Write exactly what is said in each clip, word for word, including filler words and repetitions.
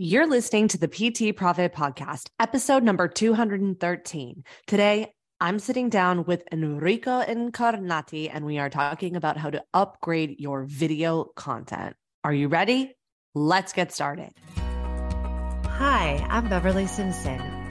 You're listening to the P T Profit Podcast, episode number two hundred thirteen. Today, I'm sitting down with Enrico Incarnati, and we are talking about how to upgrade your video content. Are you ready? Let's get started. Hi, I'm Beverly Simpson,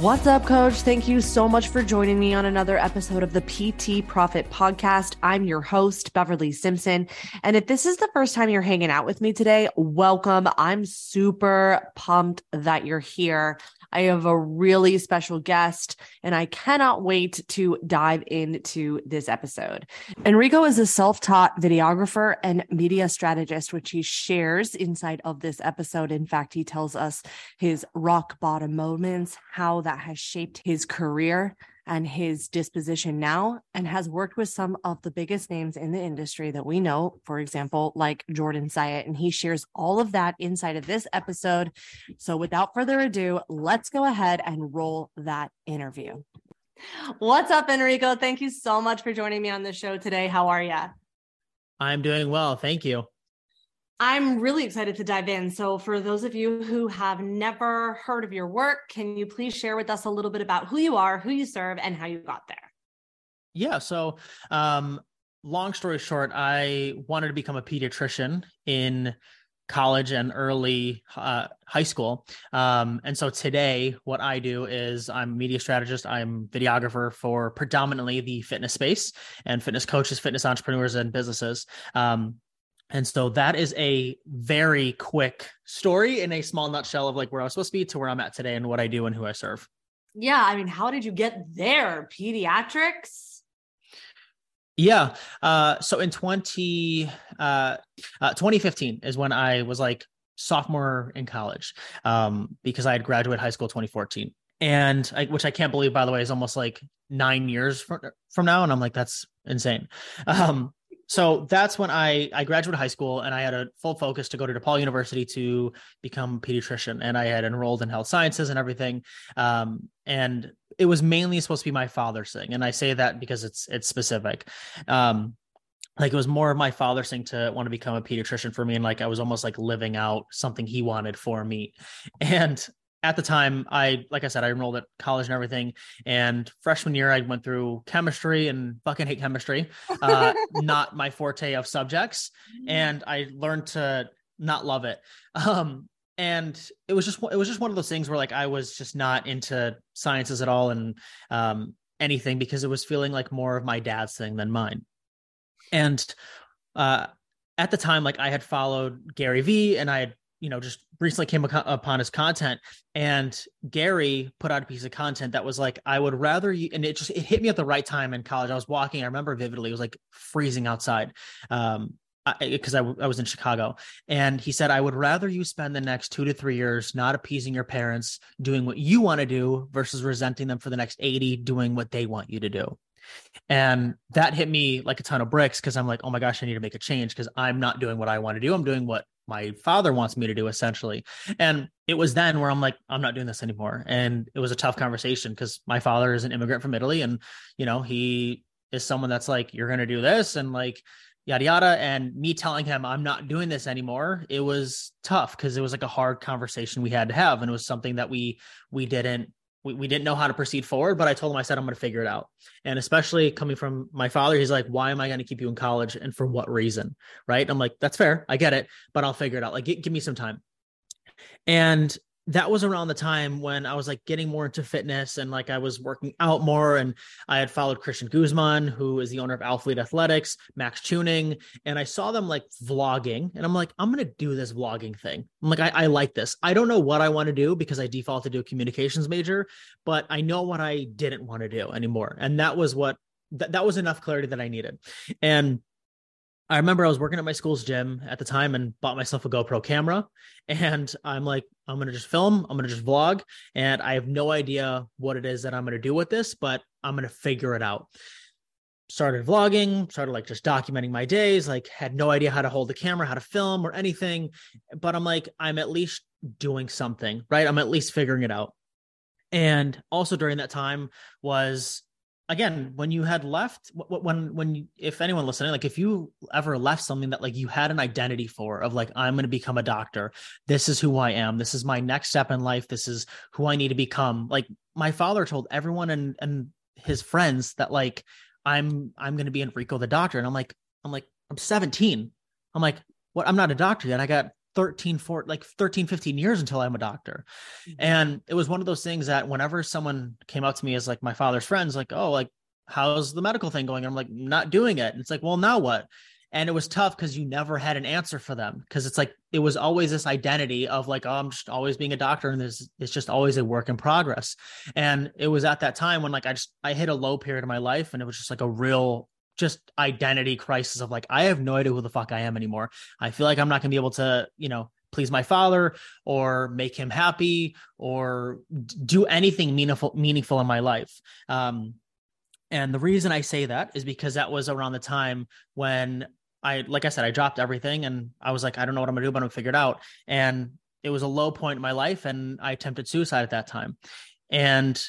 What's up, Coach? Thank you so much for joining me on another episode of the P T Profit Podcast. I'm your host, Beverly Simpson. And if this is the first time you're hanging out with me today, welcome. I'm super pumped that you're here. I have a really special guest, and I cannot wait to dive into this episode. Enrico is a self-taught videographer and media strategist, which he shares inside of this episode. In fact, he tells us his rock bottom moments, how that has shaped his career and his disposition now, and has worked with some of the biggest names in the industry that we know, for example, like Jordan Syatt. And he shares all of that inside of this episode. So without further ado, let's go ahead and roll that interview. What's up, Enrico? Thank you so much for joining me on the show today. How are you? I'm doing well. Thank you. I'm really excited to dive in. So for those of you who have never heard of your work, can you please share with us a little bit about who you are, who you serve, and how you got there? Yeah. So um, long story short, I wanted to become a pediatrician in college and early uh, high school. Um, and so today what I do is I'm a media strategist. I'm videographer for predominantly the fitness space and fitness coaches, fitness entrepreneurs, and businesses. Um, And so that is a very quick story in a small nutshell of like where I was supposed to be to where I'm at today and what I do and who I serve. Yeah. I mean, how did you get there? Pediatrics? Yeah. Uh, so in twenty, uh, uh, twenty fifteen is when I was like sophomore in college um, because I had graduated high school twenty fourteen. And I, which I can't believe, by the way, is almost like nine years from, from now. And I'm like, that's insane. Um, So that's when I, I graduated high school and I had a full focus to go to DePaul University to become a pediatrician. And I had enrolled in health sciences and everything. Um, and it was mainly supposed to be my father's thing. And I say that because it's, it's specific. Um, like it was more of my father's thing to want to become a pediatrician for me. And like, I was almost like living out something he wanted for me. And at the time, I, like I said, I enrolled at college and everything. And freshman year, I went through chemistry and fucking hate chemistry, uh, not my forte of subjects. And I learned to not love it. Um, and it was just, it was just one of those things where like, I was just not into sciences at all and um, anything because it was feeling like more of my dad's thing than mine. And uh, at the time, like I had followed Gary V and I had, you know, just recently came upon his content, and Gary put out a piece of content that was like, I would rather you, and it just, it hit me at the right time in college. I was walking. I remember vividly, it was like freezing outside. Um, I, cause I, I was in Chicago, and he said, I would rather you spend the next two to three years, not appeasing your parents, doing what you want to do versus resenting them for the next eighty, doing what they want you to do. And that hit me like a ton of bricks. Cause I'm like, oh my gosh, I need to make a change. Cause I'm not doing what I want to do. I'm doing what my father wants me to do, essentially. And it was then where I'm like, I'm not doing this anymore. And it was a tough conversation because my father is an immigrant from Italy. And, you know, he is someone that's like, you're going to do this and like, yada, yada. And me telling him I'm not doing this anymore, it was tough because it was like a hard conversation we had to have. And it was something that we, we didn't, we, we didn't know how to proceed forward, but I told him, I said, I'm going to figure it out. And especially coming from my father, he's like, why am I going to keep you in college? And for what reason? Right. I'm like, that's fair. I get it, but I'll figure it out. Like, give, give me some time. And that was around the time when I was like getting more into fitness and like I was working out more. And I had followed Christian Guzman, who is the owner of Alphalete Athletics, Max Tuning. And I saw them like vlogging and I'm like, I'm going to do this vlogging thing. I'm like, I, I like this. I don't know what I want to do because I defaulted to a communications major, but I know what I didn't want to do anymore. And that was what, th- that was enough clarity that I needed. And I remember I was working at my school's gym at the time and bought myself a GoPro camera. And I'm like, I'm going to just film. I'm going to just vlog. And I have no idea what it is that I'm going to do with this, but I'm going to figure it out. Started vlogging, started like just documenting my days, like had no idea how to hold the camera, how to film or anything. But I'm like, I'm at least doing something, right? I'm at least figuring it out. And also during that time was, again, when you had left, when, when, you, if anyone listening, like if you ever left something that like you had an identity for of like, I'm going to become a doctor. This is who I am. This is my next step in life. This is who I need to become. Like my father told everyone and, and his friends that like, I'm, I'm going to be Enrico the doctor. And I'm like, I'm like, I'm seventeen. I'm like, what? I'm not a doctor yet. I got thirteen, four, like thirteen, fifteen years until I'm a doctor. And it was one of those things that whenever someone came up to me as like my father's friends, like, oh, like, how's the medical thing going? And I'm like, not doing it. And it's like, well, now what? And it was tough because you never had an answer for them. Cause it's like, it was always this identity of like, oh, I'm just always being a doctor. And there's, it's just always a work in progress. And it was at that time when like, I just, I hit a low period of my life and it was just like a real just identity crisis of like, I have no idea who the fuck I am anymore. I feel like I'm not gonna be able to, you know, please my father or make him happy or do anything meaningful, meaningful in my life. Um, and the reason I say that is because that was around the time when I, like I said, I dropped everything and I was like, I don't know what I'm gonna do, but I'm gonna figure it out. And it was a low point in my life and I attempted suicide at that time. And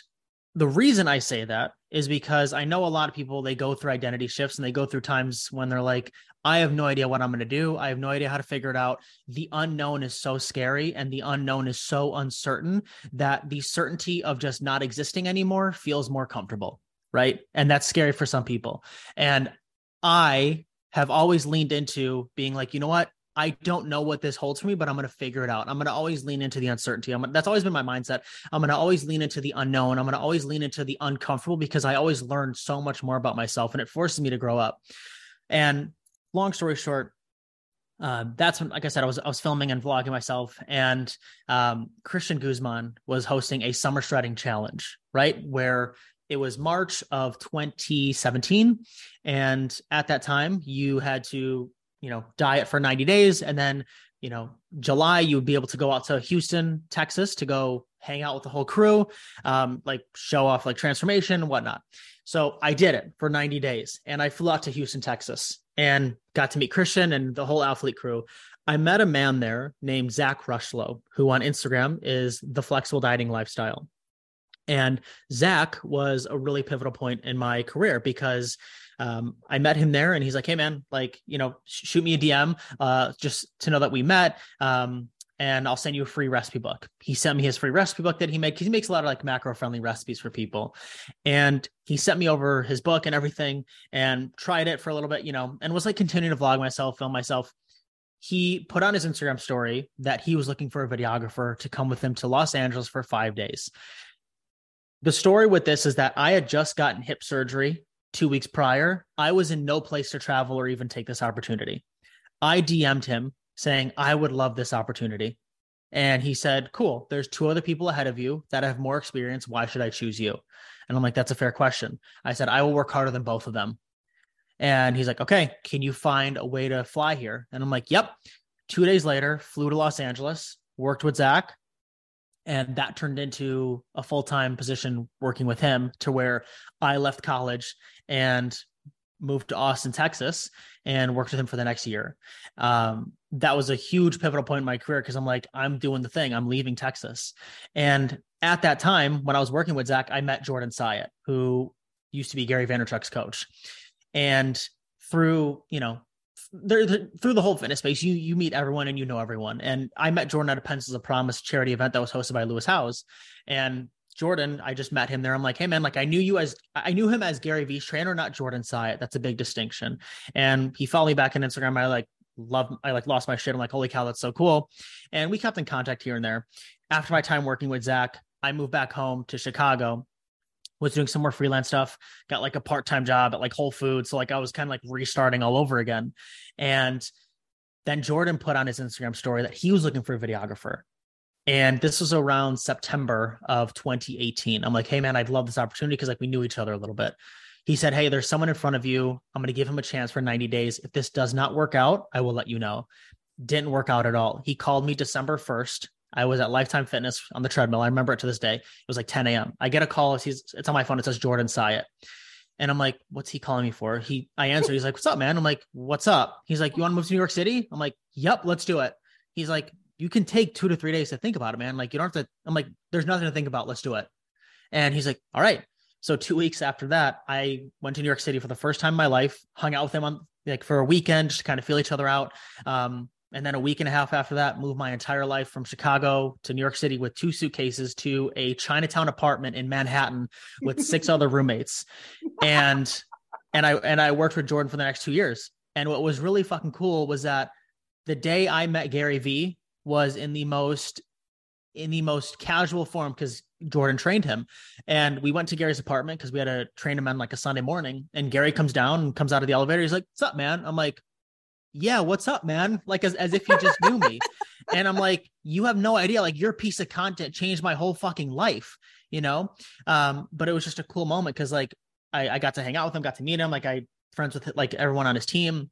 the reason I say that is because I know a lot of people, they go through identity shifts and they go through times when they're like, I have no idea what I'm going to do. I have no idea how to figure it out. The unknown is so scary and the unknown is so uncertain that the certainty of just not existing anymore feels more comfortable, right? And that's scary for some people. And I have always leaned into being like, you know what? I don't know what this holds for me, but I'm going to figure it out. I'm going to always lean into the uncertainty. I'm, that's always been my mindset. I'm going to always lean into the unknown. I'm going to always lean into the uncomfortable because I always learn so much more about myself and it forces me to grow up. And long story short, uh, that's when, like I said, I was, I was filming and vlogging myself and um, Christian Guzman was hosting a summer shredding challenge, right? Where it was March of twenty seventeen. And at that time you had to, you know, diet for ninety days. And then, you know, July, you would be able to go out to Houston, Texas to go hang out with the whole crew, um, like show off like transformation and whatnot. So I did it for ninety days and I flew out to Houston, Texas and got to meet Christian and the whole Alphalete crew. I met a man there named Zach Rushlow, who on Instagram is the flexible dieting lifestyle. And Zach was a really pivotal point in my career because Um, I met him there and he's like, hey man, like, you know, sh- shoot me a D M, uh, just to know that we met. Um, and I'll send you a free recipe book. He sent me his free recipe book that he made. Cause he makes a lot of like macro friendly recipes for people. And he sent me over his book and everything and tried it for a little bit, you know, and was like continuing to vlog myself, film myself. He put on his Instagram story that he was looking for a videographer to come with him to Los Angeles for five days. The story with this is that I had just gotten hip surgery two weeks prior. I was in no place to travel or even take this opportunity. I D M'd him saying, I would love this opportunity. And he said, cool, there's two other people ahead of you that have more experience. Why should I choose you? And I'm like, that's a fair question. I said, I will work harder than both of them. And he's like, okay, can you find a way to fly here? And I'm like, yep. Two days later, flew to Los Angeles, worked with Zach. And that turned into a full-time position working with him to where I left college and moved to Austin, Texas, and worked with him for the next year. Um, that was a huge pivotal point in my career because I'm like, I'm doing the thing. I'm leaving Texas. And at that time, when I was working with Zach, I met Jordan Syatt, who used to be Gary Vaynerchuk's coach. And through, you know, There, through the whole fitness space, you you meet everyone and you know everyone. And I met Jordan at a Pencils of Promise charity event that was hosted by Lewis Howes. And Jordan, I just met him there. I'm like, hey man, like I knew you as I knew him as Gary V's trainer, not Jordan Syatt. That's a big distinction. And he followed me back on Instagram. I like love, I like lost my shit. I'm like, holy cow, that's so cool. And we kept in contact here and there. After my time working with Zach, I moved back home to Chicago. Was doing some more freelance stuff, got like a part-time job at like Whole Foods. So like I was kind of like restarting all over again. And then Jordan put on his Instagram story that he was looking for a videographer. And this was around September of twenty eighteen. I'm like, hey man, I'd love this opportunity because like we knew each other a little bit. He said, hey, there's someone in front of you. I'm going to give him a chance for ninety days. If this does not work out, I will let you know. Didn't work out at all. He called me December first. I was at Lifetime Fitness on the treadmill. I remember it to this day. It was like ten a.m. I get a call. It's on my phone. It says Jordan Syatt. And I'm like, what's he calling me for? He, I answer. He's like, what's up, man? I'm like, what's up? He's like, you want to move to New York City? I'm like, yep, let's do it. He's like, you can take two to three days to think about it, man. Like, you don't have to. I'm like, there's nothing to think about. Let's do it. And he's like, all right. So two weeks after that, I went to New York City for the first time in my life, hung out with him on like for a weekend, just to kind of feel each other out. Um, And then a week and a half after that, moved my entire life from Chicago to New York City with two suitcases to a Chinatown apartment in Manhattan with six other roommates. And, and I, and I worked with Jordan for the next two years. And what was really fucking cool was that the day I met Gary V was in the most, in the most casual form, because Jordan trained him. And we went to Gary's apartment because we had to train him on like a Sunday morning. And Gary comes down and comes out of the elevator. He's like, what's up, man? I'm like, yeah, what's up, man? Like, as, as if you just knew me. And I'm like, you have no idea. Like, your piece of content changed my whole fucking life, you know? Um, but it was just a cool moment. Cause like, I, I got to hang out with him, got to meet him. Like I friends with like everyone on his team.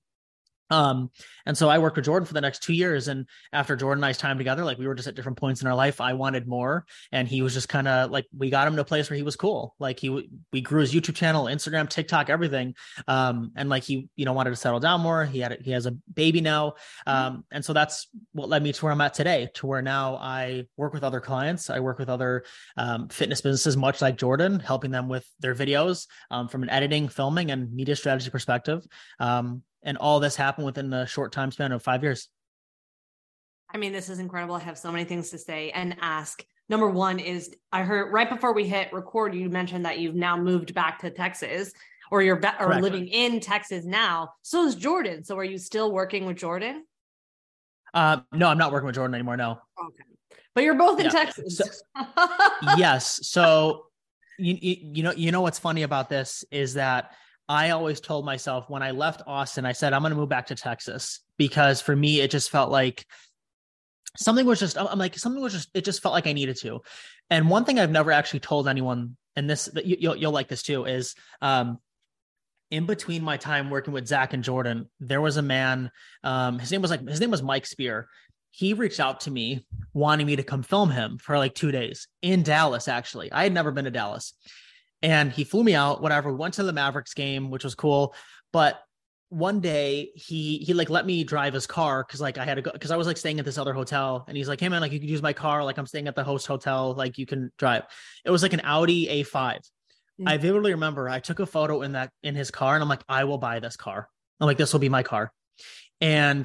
Um, and so I worked with Jordan for the next two years. And after Jordan and I's time together, like we were just at different points in our life, I wanted more. And he was just kind of like, we got him to a place where he was cool. Like he, we grew his YouTube channel, Instagram, TikTok, everything. Um, and like, he, you know, wanted to settle down more. He had, he has a baby now. Um, and so that's what led me to where I'm at today, to where now I work with other clients. I work with other, um, fitness businesses, much like Jordan, helping them with their videos, um, from an editing, filming, and media strategy perspective. Um, And all this happened within the short time span of five years. I mean, this is incredible. I have so many things to say and ask. Number one is, I heard right before we hit record, you mentioned that you've now moved back to Texas, or you're be- or living in Texas now. So is Jordan. So are you still working with Jordan? Uh, no, I'm not working with Jordan anymore. No. Okay. But you're both in yeah. Texas. So, yes. So you, you you know you know what's funny about this is that I always told myself when I left Austin, I said, I'm going to move back to Texas, because for me, it just felt like something was just, I'm like, something was just, it just felt like I needed to. And one thing I've never actually told anyone, and this, you'll, you'll like this too, is, um, in between my time working with Zach and Jordan, there was a man, um, his name was like, his name was Mike Spear. He reached out to me wanting me to come film him for like two days in Dallas. Actually, I had never been to Dallas. And he flew me out, whatever. We went to the Mavericks game, which was cool. But one day he, he like let me drive his car. Cause like I had to go, cause I was like staying at this other hotel, and he's like, hey man, like you could use my car. Like I'm staying at the host hotel. Like you can drive. It was like an Audi A five. Mm-hmm. I vividly remember I took a photo in that, in his car, and I'm like, I will buy this car. I'm like, this will be my car. And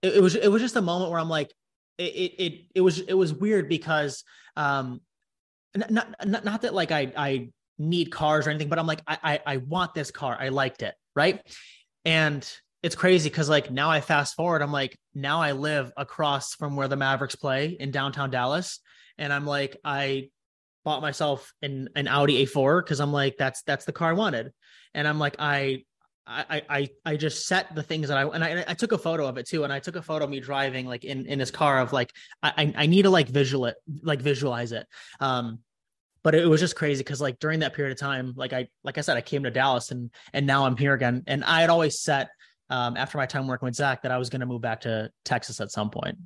it, it was, it was just a moment where I'm like, it, it, it was, it was weird because, um, not, not, not that like I, I, need cars or anything, but I'm like, I, I, I want this car. I liked it. Right. And it's crazy. Cause like now I fast forward, I'm like, now I live across from where the Mavericks play in downtown Dallas. And I'm like, I bought myself an, an Audi A four. Cause I'm like, that's, that's the car I wanted. And I'm like, I, I, I, I just set the things that I, and I, I took a photo of it too. And I took a photo of me driving like in, in his car of like, I, I need to like visual it, like visualize it. Um, But it was just crazy. Cause like during that period of time, like I, like I said, I came to Dallas and, and now I'm here again. And I had always set um, after my time working with Zach that I was going to move back to Texas at some point.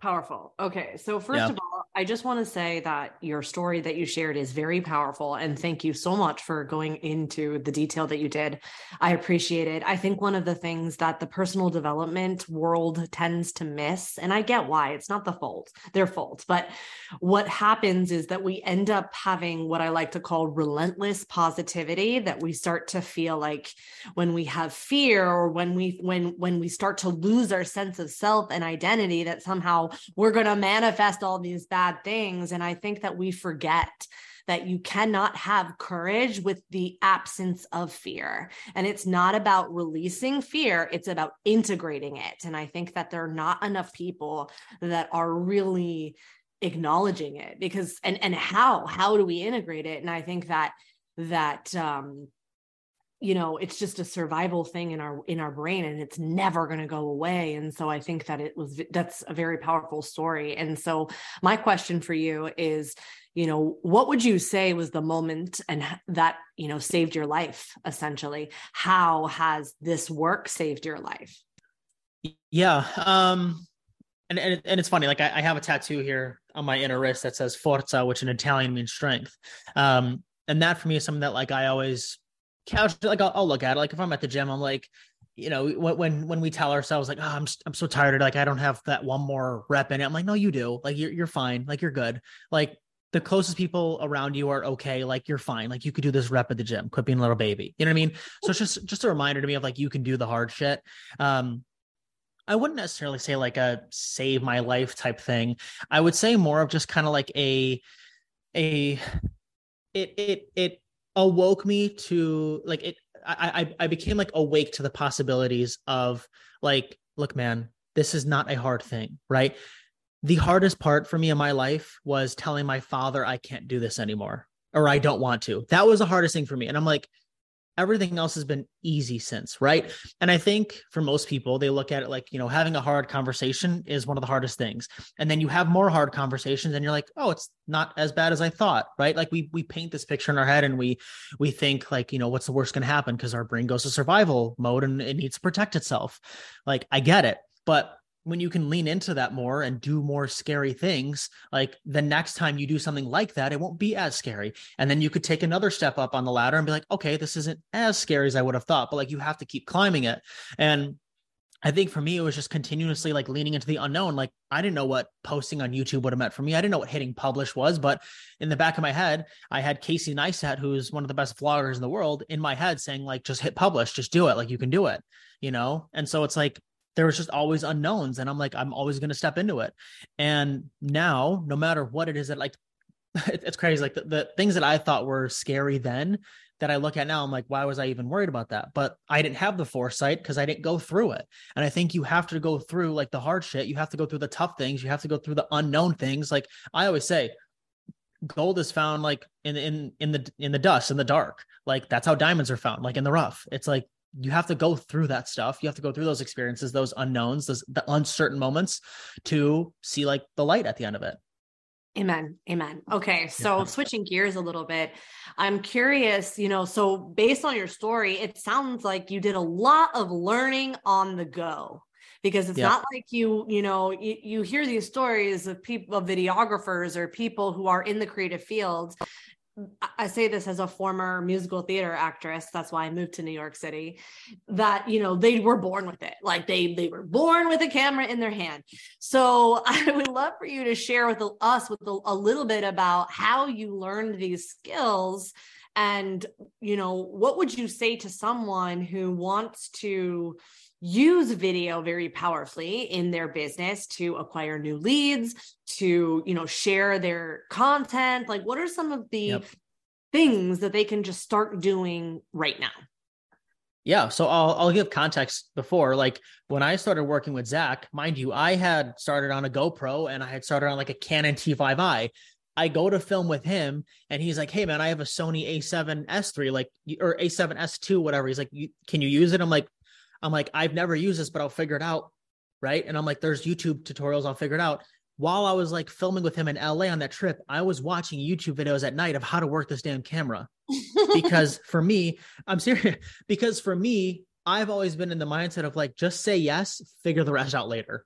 Powerful. Okay. So first yeah. of all, I just want to say that your story that you shared is very powerful. And thank you so much for going into the detail that you did. I appreciate it. I think one of the things that the personal development world tends to miss, and I get why, it's not the fault, their fault, but what happens is that we end up having what I like to call relentless positivity, that we start to feel like when we have fear, or when we, when, when we start to lose our sense of self and identity, that somehow we're going to manifest all these bad things. And I think that we forget that you cannot have courage with the absence of fear. And it's not about releasing fear, it's about integrating it. And I think that there are not enough people that are really acknowledging it, because, and, and how, how do we integrate it? And I think that, that, um, you know, it's just a survival thing in our, in our brain, and it's never going to go away. And so I think that it was, that's a very powerful story. And so my question for you is, you know, what would you say was the moment and that, you know, saved your life essentially? How has this work saved your life? Yeah. Um, and, and, and it's funny, like I, I have a tattoo here on my inner wrist that says Forza, which in Italian means strength. Um, and that for me is something that like, I always couch, like I'll, I'll look at it. Like if I'm at the gym, I'm like, you know, when, when we tell ourselves like, oh, I'm, I'm so tired. Like, I don't have that one more rep in it. I'm like, no, you do. Like, you're, you're fine. Like, you're good. Like, the closest people around you are okay. Like, you're fine. Like, you could do this rep at the gym, quit being a little baby. You know what I mean? So it's just, just a reminder to me of like, you can do the hard shit. Um, I wouldn't necessarily say like a save my life type thing. I would say more of just kind of like a, a, it, it, it awoke me to like, it, I, I, I became like awake to the possibilities of like, look, man, this is not a hard thing, right? The hardest part for me in my life was telling my father, I can't do this anymore, or I don't want to. That was the hardest thing for me. And I'm like, everything else has been easy since. Right. And I think for most people, they look at it like, you know, having a hard conversation is one of the hardest things. And then you have more hard conversations and you're like, oh, it's not as bad as I thought. Right. Like we, we paint this picture in our head and we, we think like, you know, what's the worst going to happen? Cause our brain goes to survival mode and it needs to protect itself. Like I get it, but when you can lean into that more and do more scary things, like the next time you do something like that, it won't be as scary. And then you could take another step up on the ladder and be like, okay, this isn't as scary as I would have thought, but like, you have to keep climbing it. And I think for me, it was just continuously like leaning into the unknown. Like I didn't know what posting on YouTube would have meant for me. I didn't know what hitting publish was, but in the back of my head, I had Casey Neistat, who's one of the best vloggers in the world, in my head saying like, just hit publish, just do it. Like you can do it, you know? And so it's like, there was just always unknowns. And I'm like, I'm always going to step into it. And now no matter what it is that like, it's crazy. Like the, the things that I thought were scary then that I look at now, I'm like, why was I even worried about that? But I didn't have the foresight because I didn't go through it. And I think you have to go through like the hard shit. You have to go through the tough things. You have to go through the unknown things. Like I always say, gold is found like in, in, in the, in the dust, in the dark. Like that's how diamonds are found, like in the rough. It's like, you have to go through that stuff. You have to go through those experiences, those unknowns, those the uncertain moments to see like the light at the end of it. Amen. Amen. Okay. So yeah. Switching gears a little bit, I'm curious, you know, so based on your story, it sounds like you did a lot of learning on the go. Because it's yeah. not like you, you know, you, you hear these stories of people, of videographers or people who are in the creative fields. I say this as a former musical theater actress. That's why I moved to New York City, that, you know, they were born with it. Like they, they were born with a camera in their hand. So I would love for you to share with us with a, a little bit about how you learned these skills and, you know, what would you say to someone who wants to use video very powerfully in their business to acquire new leads, to, you know, share their content? Like what are some of the yep. things that they can just start doing right now? Yeah. So I'll, I'll give context before, like when I started working with Zach, mind you, I had started on a GoPro and I had started on like a Canon T five i. I go to film with him and he's like, hey man, I have a Sony A seven S three, like, or A seven S two, whatever. He's like, can you use it? I'm like, I'm like, I've never used this, but I'll figure it out. Right. And I'm like, there's YouTube tutorials. I'll figure it out. While I was like filming with him in L A on that trip, I was watching YouTube videos at night of how to work this damn camera. Because for me, I'm serious, because for me, I've always been in the mindset of like, just say yes, figure the rest out later.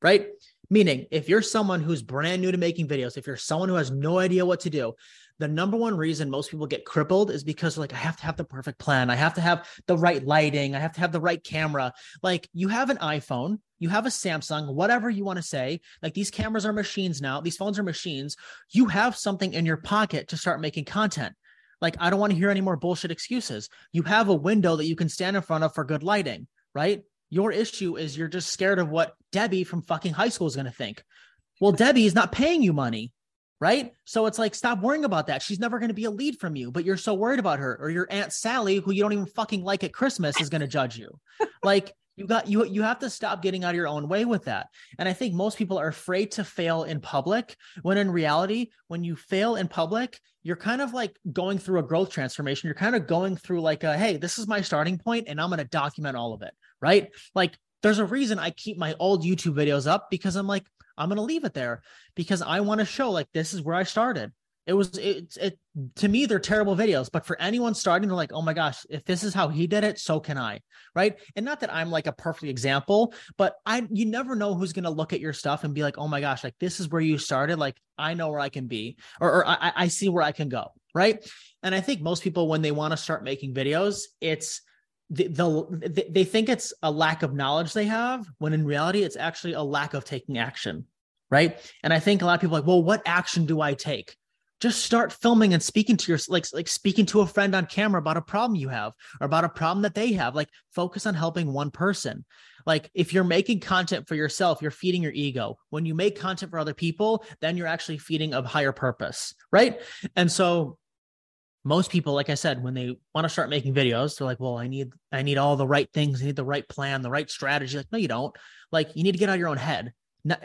Right. Meaning if you're someone who's brand new to making videos, if you're someone who has no idea what to do, the number one reason most people get crippled is because like, I have to have the perfect plan. I have to have the right lighting. I have to have the right camera. Like you have an iPhone, you have a Samsung, whatever you want to say, like these cameras are machines now. These phones are machines. You have something in your pocket to start making content. Like, I don't want to hear any more bullshit excuses. You have a window that you can stand in front of for good lighting, right? Your issue is you're just scared of what Debbie from fucking high school is going to think. Well, Debbie is not paying you money. Right. So it's like, stop worrying about that. She's never going to be a lead from you, but you're so worried about her. Or your Aunt Sally, who you don't even fucking like at Christmas, is going to judge you. Like You got, you, you have to stop getting out of your own way with that. And I think most people are afraid to fail in public, when in reality, when you fail in public, you're kind of like going through a growth transformation. You're kind of going through like a, hey, this is my starting point and I'm going to document all of it. Right? Like there's a reason I keep my old YouTube videos up, because I'm like, I'm going to leave it there because I want to show like, this is where I started. It was, it, it, to me, they're terrible videos, but for anyone starting, they're like, oh my gosh, if this is how he did it, so can I, right? And not that I'm like a perfect example, but I, you never know who's going to look at your stuff and be like, oh my gosh, like this is where you started. Like I know where I can be, or, or I, I see where I can go. Right. And I think most people, when they want to start making videos, it's the, the, they think it's a lack of knowledge they have, when in reality, it's actually a lack of taking action. Right. And I think a lot of people are like, well, what action do I take? Just start filming and speaking to your, like, like speaking to a friend on camera about a problem you have or about a problem that they have. Like focus on helping one person. Like if you're making content for yourself, you're feeding your ego. When you make content for other people, then you're actually feeding a higher purpose. Right. And so most people, like I said, when they want to start making videos, they're like, well, I need, I need all the right things. I need the right plan, the right strategy. Like, no, you don't. Like you need to get out of your own head.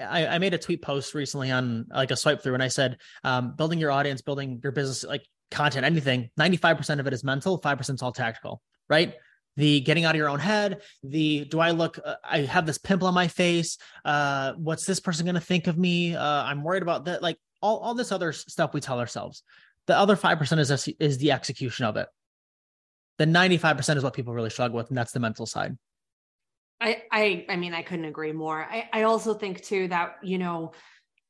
I, I made a tweet post recently on like a swipe through, and I said, um, building your audience, building your business, like content, anything, ninety-five percent of it is mental, five percent is all tactical, right? The getting out of your own head, the, do I look, uh, I have this pimple on my face. Uh, what's this person going to think of me? Uh, I'm worried about that. Like all, all this other stuff we tell ourselves. The other five percent is, is the execution of it. The ninety-five percent is what people really struggle with. And that's the mental side. I, I, I mean, I couldn't agree more. I, I also think too, that, you know,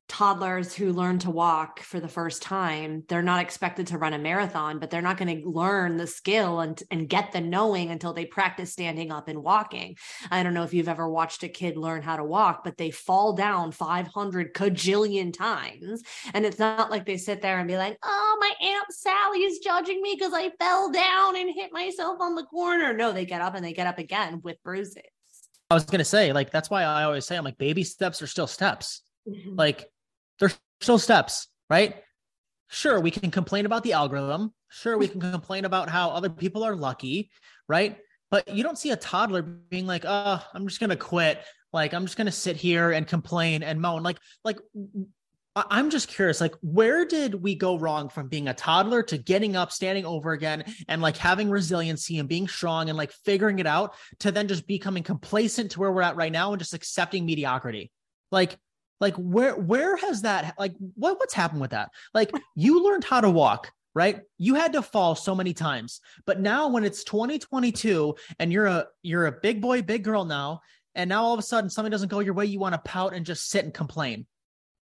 toddlers who learn to walk for the first time, they're not expected to run a marathon, but they're not going to learn the skill and, and get the knowing until they practice standing up and walking. I don't know if you've ever watched a kid learn how to walk, but they fall down five hundred cajillion times. And it's not like they sit there and be like, oh, my Aunt Sally is judging me because I fell down and hit myself on the corner. No, they get up and they get up again with bruises. I was going to say, like, that's why I always say, I'm like, baby steps are still steps. Mm-hmm. Like they're still steps, right? Sure. We can complain about the algorithm. Sure. We can complain about how other people are lucky. Right. But you don't see a toddler being like, oh, I'm just going to quit. Like, I'm just going to sit here and complain and moan. Like, like I'm just curious, like, where did we go wrong from being a toddler to getting up, standing over again, and like having resiliency and being strong and like figuring it out, to then just becoming complacent to where we're at right now and just accepting mediocrity? Like, like where, where has that, like, what, what's happened with that? Like you learned how to walk, right? You had to fall so many times, but now when it's twenty twenty-two and you're a, you're a big boy, big girl now, and now all of a sudden something doesn't go your way, you want to pout and just sit and complain.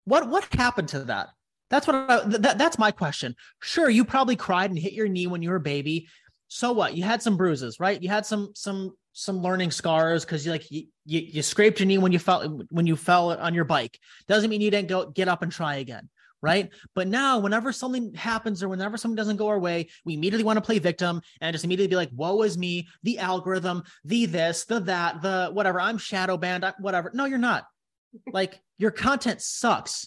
What, what happened to that? That's what, I, th- that's my question. Sure. You probably cried and hit your knee when you were a baby. So what? You had some bruises, right? You had some, some, some learning scars. Cause you like, you, you, you scraped your knee when you fell, when you fell on your bike. Doesn't mean you didn't go get up and try again. Right. But now whenever something happens or whenever something doesn't go our way, we immediately want to play victim and just immediately be like, woe is me, the algorithm, the, this, the, that, the, whatever, I'm shadow banned, I, whatever. No, you're not. Like your content sucks.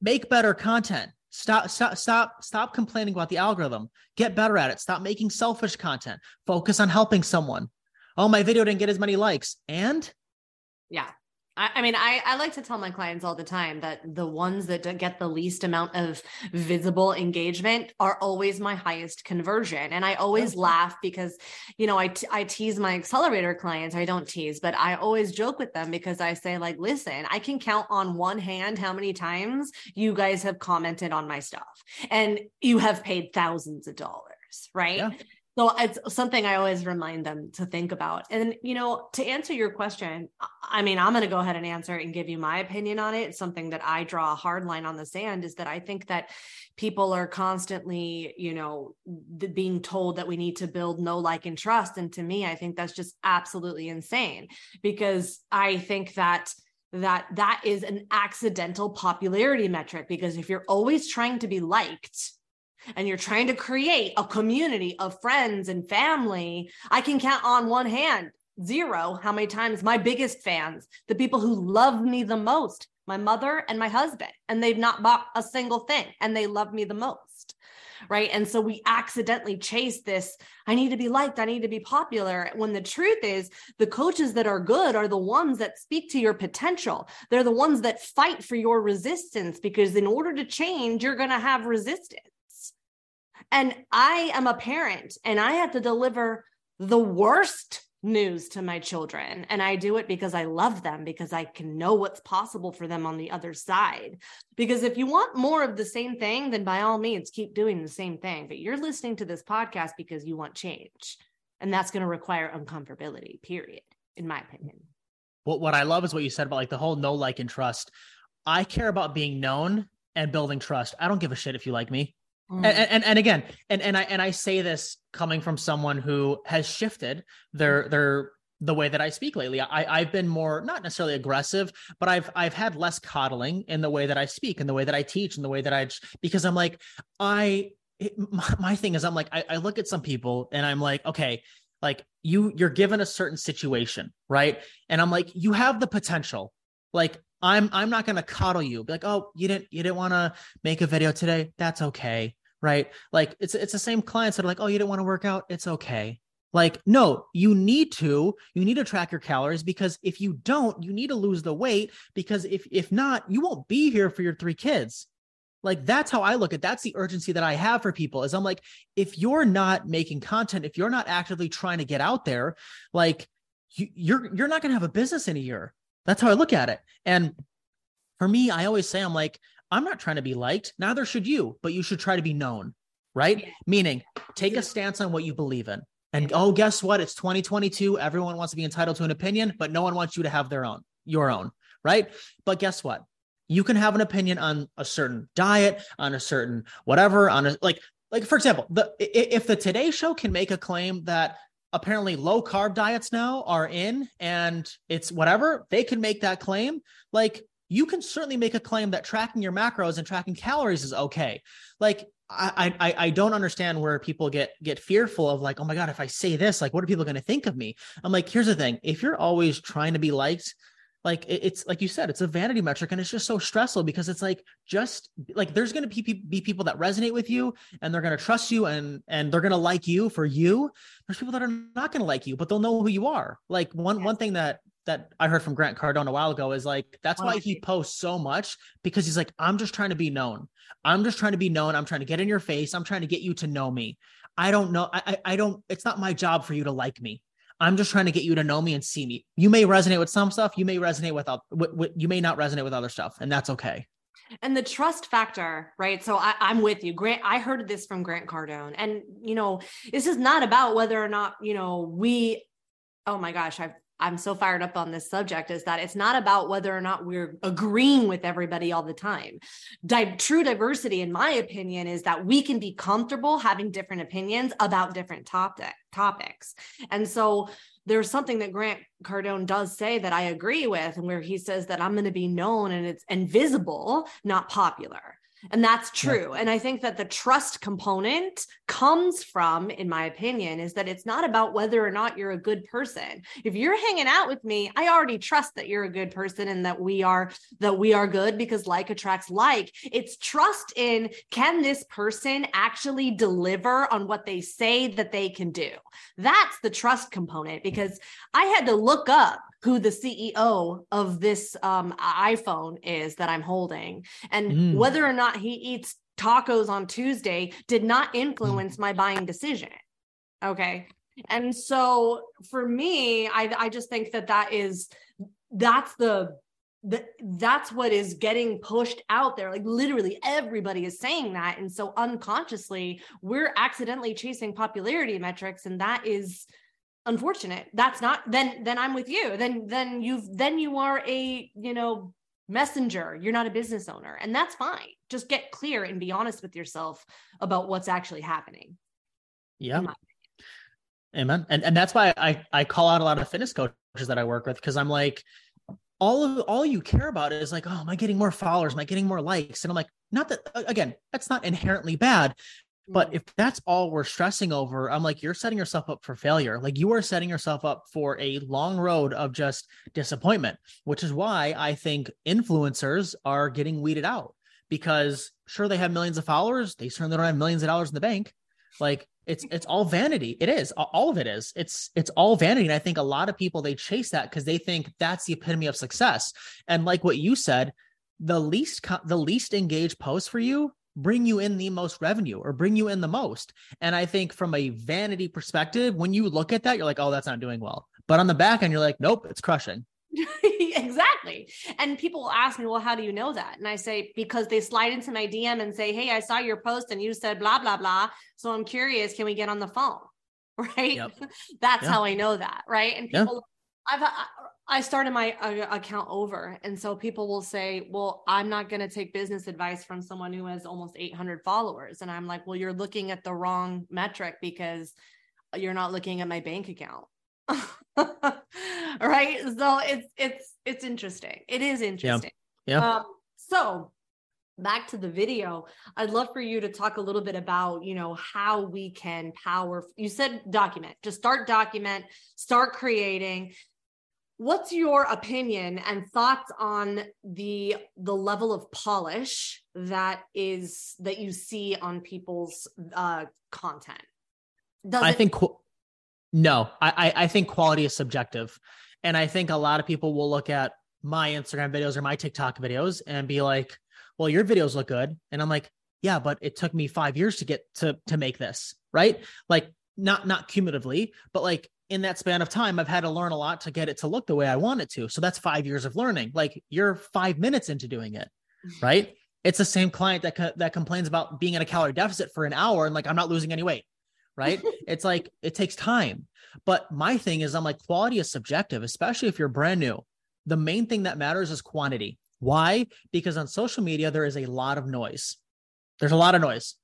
Make better content. Stop, stop, stop, stop complaining about the algorithm. Get better at it. Stop making selfish content. Focus on helping someone. Oh, my video didn't get as many likes. And yeah, I, I mean, I, I like to tell my clients all the time that the ones that don't get the least amount of visible engagement are always my highest conversion. And I always laugh because, you know, I, t- I tease my accelerator clients. I don't tease, but I always joke with them because I say like, listen, I can count on one hand how many times you guys have commented on my stuff and you have paid thousands of dollars, right? Yeah. So it's something I always remind them to think about. And, you know, to answer your question, I mean, I'm going to go ahead and answer it and give you my opinion on it. Something that I draw a hard line on the sand is that I think that people are constantly, you know, th- being told that we need to build know, like, and trust. And to me, I think that's just absolutely insane, because I think that that that is an accidental popularity metric, because if you're always trying to be liked, and you're trying to create a community of friends and family, I can count on one hand, zero, how many times my biggest fans, the people who love me the most, my mother and my husband, and they've not bought a single thing and they love me the most, right? And so we accidentally chase this, I need to be liked, I need to be popular, when the truth is the coaches that are good are the ones that speak to your potential. They're the ones that fight for your resistance, because in order to change, you're going to have resistance. And I am a parent, and I have to deliver the worst news to my children. And I do it because I love them, because I can know what's possible for them on the other side. Because if you want more of the same thing, then by all means, keep doing the same thing. But you're listening to this podcast because you want change. And that's going to require uncomfortability, period, in my opinion. What what I love is what you said about like the whole know, like, and trust. I care about being known and building trust. I don't give a shit if you like me. Mm. And, and, and again, and, and I, and I say this coming from someone who has shifted their, their, the way that I speak lately. I I've been more, not necessarily aggressive, but I've, I've had less coddling in the way that I speak, in the way that I teach, in the way that I, because I'm like, I, it, my, my thing is I'm like, I, I look at some people and I'm like, okay, like you, you're given a certain situation, right? And I'm like, you have the potential, like, I'm I'm not going to coddle you. Be like, oh, you didn't you didn't want to make a video today. That's okay, right? Like it's it's the same clients that are like, oh, you didn't want to work out. It's okay. Like, no, you need to you need to track your calories, because if you don't, you need to lose the weight, because if if not, you won't be here for your three kids. Like that's how I look at. That's the urgency that I have for people. Is I'm like, if you're not making content, if you're not actively trying to get out there, like you, you're you're not going to have a business in a year. That's how I look at it. And for me, I always say, I'm like, I'm not trying to be liked. Neither should you, but you should try to be known, right? Yeah. Meaning take a stance on what you believe in. And oh, guess what? It's twenty twenty-two. Everyone wants to be entitled to an opinion, but no one wants you to have their own, your own, right? But guess what? You can have an opinion on a certain diet, on a certain whatever, on a, like, like for example, the, if the Today Show can make a claim that apparently low carb diets now are in and it's whatever, they can make that claim. Like you can certainly make a claim that tracking your macros and tracking calories is okay. Like I, I, I don't understand where people get, get fearful of like, oh my God, if I say this, like, what are people going to think of me? I'm like, here's the thing. If you're always trying to be liked, like it's like you said, it's a vanity metric, and it's just so stressful, because it's like, just like, there's going to be, be people that resonate with you and they're going to trust you and, and they're going to like you for you. There's people that are not going to like you, but they'll know who you are. Like one, yes. one thing that, that I heard from Grant Cardone a while ago is like, that's why he posts so much, because he's like, I'm just trying to be known. I'm just trying to be known. I'm trying to get in your face. I'm trying to get you to know me. I don't know. I I, I don't, it's not my job for you to like me. I'm just trying to get you to know me and see me. You may resonate with some stuff. You may resonate with, with, with you may not resonate with other stuff, and that's okay. And the trust factor, right? So I, I'm with you, Grant. I heard this from Grant Cardone, and you know, this is not about whether or not, you know, we, oh my gosh, I've, I'm so fired up on this subject, is that it's not about whether or not we're agreeing with everybody all the time. Di- true diversity, in my opinion, is that we can be comfortable having different opinions about different topic- topics. And so there's something that Grant Cardone does say that I agree with, and where he says that I'm going to be known and it's invisible, not popular. And that's true. And I think that the trust component comes from, in my opinion, is that it's not about whether or not you're a good person. If you're hanging out with me, I already trust that you're a good person and that we are, that we are good, because like attracts like. It's trust in, can this person actually deliver on what they say that they can do? That's the trust component, because I had to look up who the C E O of this um, iPhone is that I'm holding, and mm. whether or not he eats tacos on Tuesday did not influence my buying decision. Okay. And so for me, I, I just think that that is, that's the, the, that's what is getting pushed out there. Like literally everybody is saying that. And so unconsciously we're accidentally chasing popularity metrics, and that is unfortunate. That's not, then, then I'm with you. Then, then you've, then you are a, you know, messenger. You're not a business owner, and that's fine. Just get clear and be honest with yourself about what's actually happening. Yeah. Amen. And and that's why I, I call out a lot of fitness coaches that I work with. Cause I'm like, all of, all you care about is like, oh, am I getting more followers? Am I getting more likes? And I'm like, not that, again, that's not inherently bad. But if that's all we're stressing over, I'm like, you're setting yourself up for failure. Like you are setting yourself up for a long road of just disappointment, which is why I think influencers are getting weeded out, because sure, they have millions of followers. They certainly don't have millions of dollars in the bank. Like it's, it's all vanity. It is. All of it is. It's, it's all vanity. And I think a lot of people, they chase that because they think that's the epitome of success. And like what you said, the least, the least engaged posts for you bring you in the most revenue or bring you in the most. And I think from a vanity perspective, when you look at that, you're like, oh, that's not doing well. But on the back end, you're like, nope, it's crushing. Exactly. And people will ask me, well, how do you know that? And I say, because they slide into my D M and say, hey, I saw your post and you said blah, blah, blah. So I'm curious, can we get on the phone? Right. Yep. That's yeah. how I know that. Right. And people, yeah. I've, I started my uh, account over. And so people will say, well, I'm not going to take business advice from someone who has almost eight hundred followers. And I'm like, well, you're looking at the wrong metric because you're not looking at my bank account. Right. So it's, it's, it's interesting. It is interesting. Yeah. yeah. Um, so back to the video, I'd love for you to talk a little bit about, you know, how we can power, you said document, just start document, start creating. What's your opinion and thoughts on the, the level of polish that is, that you see on people's uh, content? Does I it- think qu- No, I, I think quality is subjective. And I think a lot of people will look at my Instagram videos or my TikTok videos and be like, well, your videos look good. And I'm like, yeah, but it took me five years to get to, to make this, right? Like not, not cumulatively, but like in that span of time, I've had to learn a lot to get it to look the way I want it to. So that's five years of learning. Like you're five minutes into doing it, right? It's the same client that, co- that complains about being in a calorie deficit for an hour. And like, I'm not losing any weight. Right? It's like, it takes time. But my thing is I'm like, quality is subjective, especially if you're brand new. The main thing that matters is quantity. Why? Because on social media, there is a lot of noise. There's a lot of noise,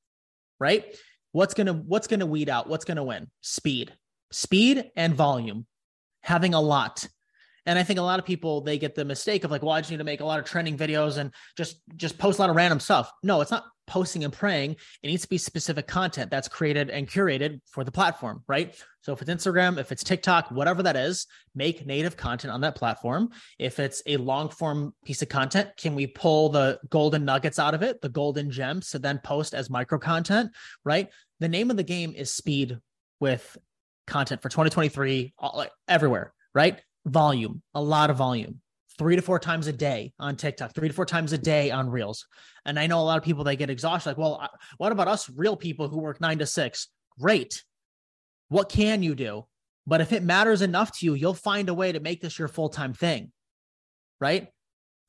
right? What's going to, what's going to weed out? What's going to win? Speed, speed and volume, having a lot. And I think a lot of people, they get the mistake of like, well, I just need to make a lot of trending videos and just, just post a lot of random stuff. No, it's not posting and praying. It needs to be specific content that's created and curated for the platform, right? So if it's Instagram, if it's TikTok, whatever that is, make native content on that platform. If it's a long form piece of content, can we pull the golden nuggets out of it, the golden gems to then post as micro content, right? The name of the game is speed with content for twenty twenty-three, all, like, everywhere, right? Volume, a lot of volume, three to four times a day on TikTok, three to four times a day on Reels. And I know a lot of people, they get exhausted. Like, well, what about us real people who work nine to six? Great. What can you do? But if it matters enough to you, you'll find a way to make this your full-time thing. Right.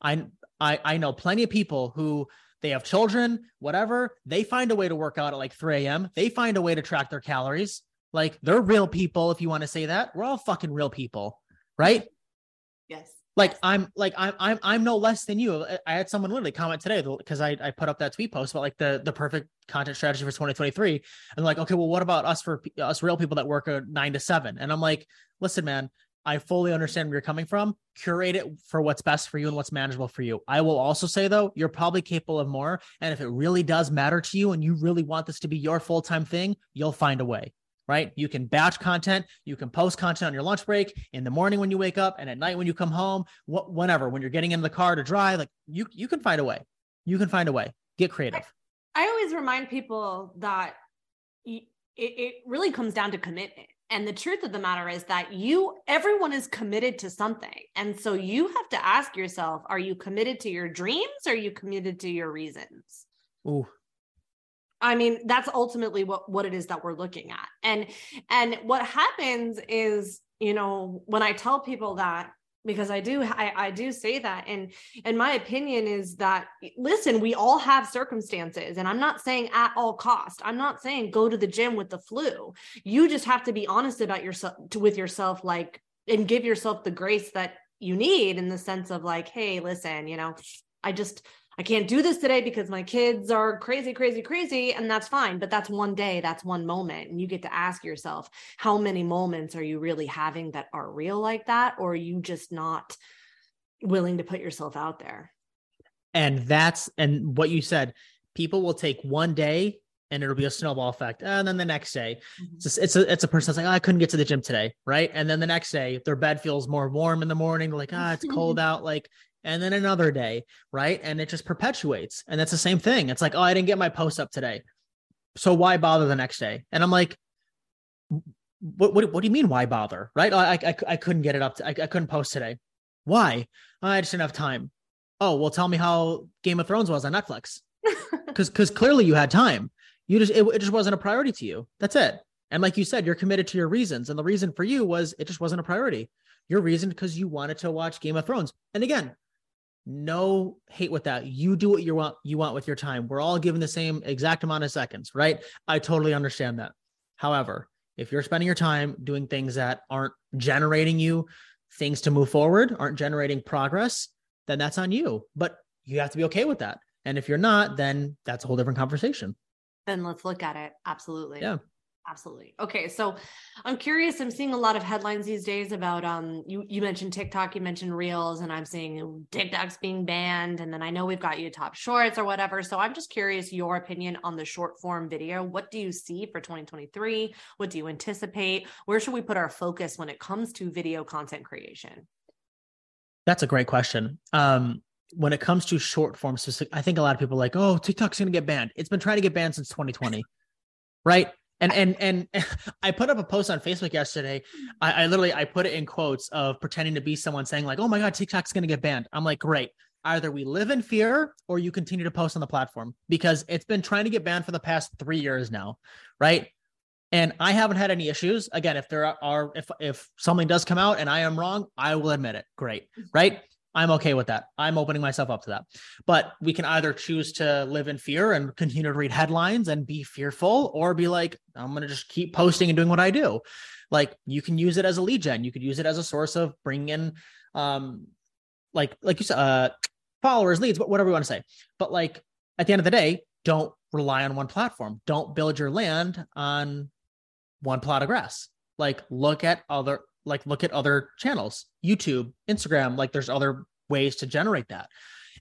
I, I, I know plenty of people who they have children, whatever. They find a way to work out at like three a.m. They find a way to track their calories. Like they're real people. If you want to say that, we're all fucking real people. Right? Yes. Like yes. I'm like, I'm, I'm, I'm no less than you. I had someone literally comment today because I, I put up that tweet post about like the, the perfect content strategy for twenty twenty-three. And like, okay, well, what about us for us real people that work a nine to seven? And I'm like, listen, man, I fully understand where you're coming from. Curate it for what's best for you and what's manageable for you. I will also say though, you're probably capable of more. And if it really does matter to you and you really want this to be your full-time thing, you'll find a way. Right? You can batch content. You can post content on your lunch break, in the morning when you wake up, and at night when you come home, wh- whenever, when you're getting in the car to drive, like you, you can find a way. You can find a way. Get creative. I, I always remind people that y- it, it really comes down to commitment. And the truth of the matter is that you, everyone is committed to something. And so you have to ask yourself, are you committed to your dreams? Or are you committed to your reasons? Ooh. I mean, that's ultimately what, what it is that we're looking at. And, and what happens is, you know, when I tell people that, because I do, I, I do say that. And, and my opinion is that, listen, we all have circumstances, and I'm not saying at all cost, I'm not saying go to the gym with the flu. You just have to be honest about yourself with yourself, like, and give yourself the grace that you need in the sense of like, hey, listen, you know, I just, I can't do this today because my kids are crazy, crazy, crazy. And that's fine. But that's one day, that's one moment. And you get to ask yourself, how many moments are you really having that are real like that? Or are you just not willing to put yourself out there? And that's, and what you said, people will take one day and it'll be a snowball effect. And then the next day, it's a, it's a, it's a person that's like, oh, I couldn't get to the gym today. Right. And then the next day, their bed feels more warm in the morning. They're like, ah, oh, it's cold out. Like and then another day, right? And it just perpetuates. And that's the same thing. It's like, oh, I didn't get my post up today, so why bother the next day? And I'm like, what what, what do you mean why bother, right? Oh, I, I I couldn't get it up. To, I, I couldn't post today. Why? Oh, I just didn't have time. Oh, well, tell me how Game of Thrones was on Netflix. Because because clearly you had time. You just it, it just wasn't a priority to you. That's it. And like you said, you're committed to your reasons. And the reason for you was it just wasn't a priority. Your reason because you wanted to watch Game of Thrones. And again, no hate with that. You do what you want, you want with your time. We're all given the same exact amount of seconds, right? I totally understand that. However, if you're spending your time doing things that aren't generating you things to move forward, aren't generating progress, then that's on you. But you have to be okay with that. And if you're not, then that's a whole different conversation. Then let's look at it. Absolutely. Yeah. Absolutely. Okay. So I'm curious, I'm seeing a lot of headlines these days about, um, you, you mentioned TikTok, you mentioned Reels, and I'm seeing TikTok's being banned. And then I know we've got you top shorts or whatever. So I'm just curious your opinion on the short form video. What do you see for twenty twenty-three? What do you anticipate? Where should we put our focus when it comes to video content creation? That's a great question. Um, when it comes to short form, I think a lot of people are like, oh, TikTok's going to get banned. It's been trying to get banned since twenty twenty, right? And, and, and I put up a post on Facebook yesterday. I, I literally, I put it in quotes of pretending to be someone saying like, oh my God, TikTok's going to get banned. I'm like, great. Either we live in fear or you continue to post on the platform because it's been trying to get banned for the past three years now. Right. And I haven't had any issues. Again, if there are, if, if something does come out and I am wrong, I will admit it. Great. Right. I'm okay with that. I'm opening myself up to that. But we can either choose to live in fear and continue to read headlines and be fearful, or be like, I'm going to just keep posting and doing what I do. Like you can use it as a lead gen. You could use it as a source of bringing in, um, like, like you said, uh, followers, leads, but whatever you want to say. But like at the end of the day, don't rely on one platform. Don't build your land on one plot of grass. Like look at other like look at other channels, YouTube, Instagram, like there's other ways to generate that.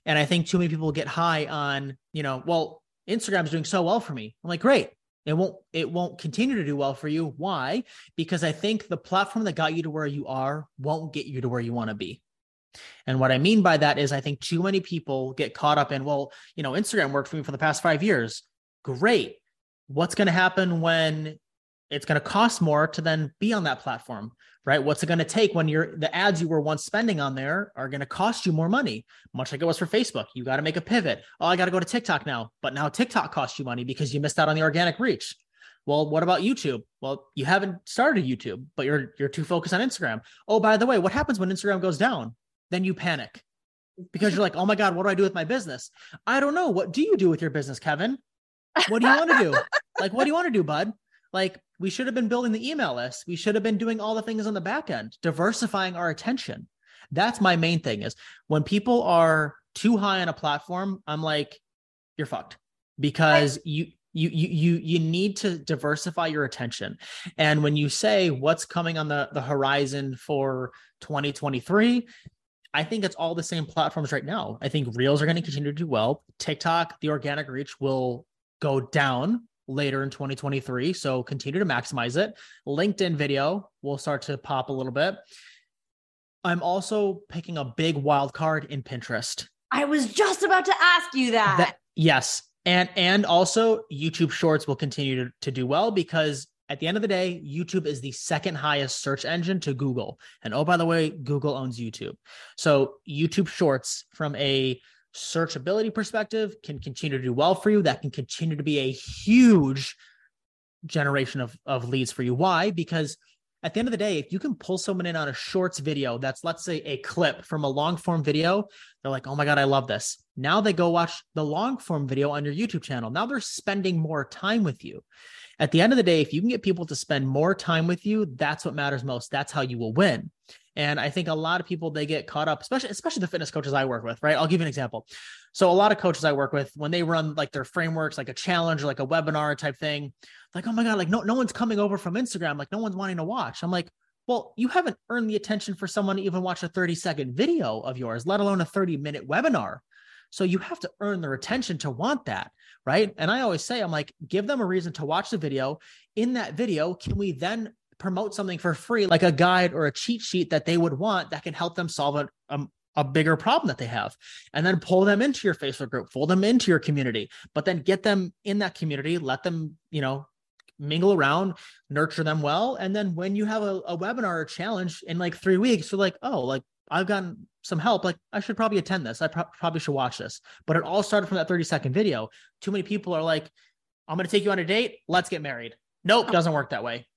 And I think too many people get high on, you know, well, Instagram's doing so well for me. I'm like, great. It won't, it won't continue to do well for you. Why? Because I think the platform that got you to where you are won't get you to where you want to be. And what I mean by that is I think too many people get caught up in, well, you know, Instagram worked for me for the past five years. Great. What's going to happen when it's going to cost more to then be on that platform, right? What's it going to take when you're the ads you were once spending on there are going to cost you more money, much like it was for Facebook. You got to make a pivot. Oh, I got to go to TikTok now, but now TikTok costs you money because you missed out on the organic reach. Well, what about YouTube? Well, you haven't started YouTube, but you're, you're too focused on Instagram. Oh, by the way, what happens when Instagram goes down? Then you panic because you're like, oh my God, what do I do with my business? I don't know. What do you do with your business, Kevin? What do you want to do? Like, what do you want to do, bud? Like, we should have been building the email list. We should have been doing all the things on the back end, diversifying our attention. That's my main thing is when people are too high on a platform, I'm like, you're fucked because right. you, you, you, you, you need to diversify your attention. And when you say what's coming on the, the horizon for twenty twenty-three, I think it's all the same platforms right now. I think Reels are going to continue to do well. TikTok, the organic reach will go down later in twenty twenty-three. So continue to maximize it. LinkedIn video will start to pop a little bit. I'm also picking a big wild card in Pinterest. I was just about to ask you that. that yes. And, and also YouTube shorts will continue to, to do well because at the end of the day, YouTube is the second highest search engine to Google. And oh, by the way, Google owns YouTube. So YouTube shorts from a searchability perspective can continue to do well for you. That can continue to be a huge generation of, of leads for you. Why? Because at the end of the day, if you can pull someone in on a shorts video, that's let's say a clip from a long form video, they're like, oh my God, I love this. Now they go watch the long form video on your YouTube channel. Now they're spending more time with you. At the end of the day, if you can get people to spend more time with you, that's what matters most. That's how you will win. And I think a lot of people, they get caught up, especially, especially the fitness coaches I work with, right? I'll give you an example. So a lot of coaches I work with, when they run like their frameworks, like a challenge or like a webinar type thing, like, oh my God, like no, no one's coming over from Instagram. Like no one's wanting to watch. I'm like, well, you haven't earned the attention for someone to even watch a thirty second video of yours, let alone a thirty minute webinar. So you have to earn their attention to want that, right? And I always say, I'm like, give them a reason to watch the video. In that video, can we then promote something for free, like a guide or a cheat sheet that they would want that can help them solve a, a, a bigger problem that they have, and then pull them into your Facebook group, pull them into your community, but then get them in that community, let them, you know, mingle around, nurture them well. And then when you have a, a webinar or challenge in like three weeks, you're like, oh, like I've gotten some help. Like I should probably attend this. I pro- probably should watch this, but it all started from that thirty second video. Too many people are like, I'm going to take you on a date. Let's get married. Nope. Doesn't work that way.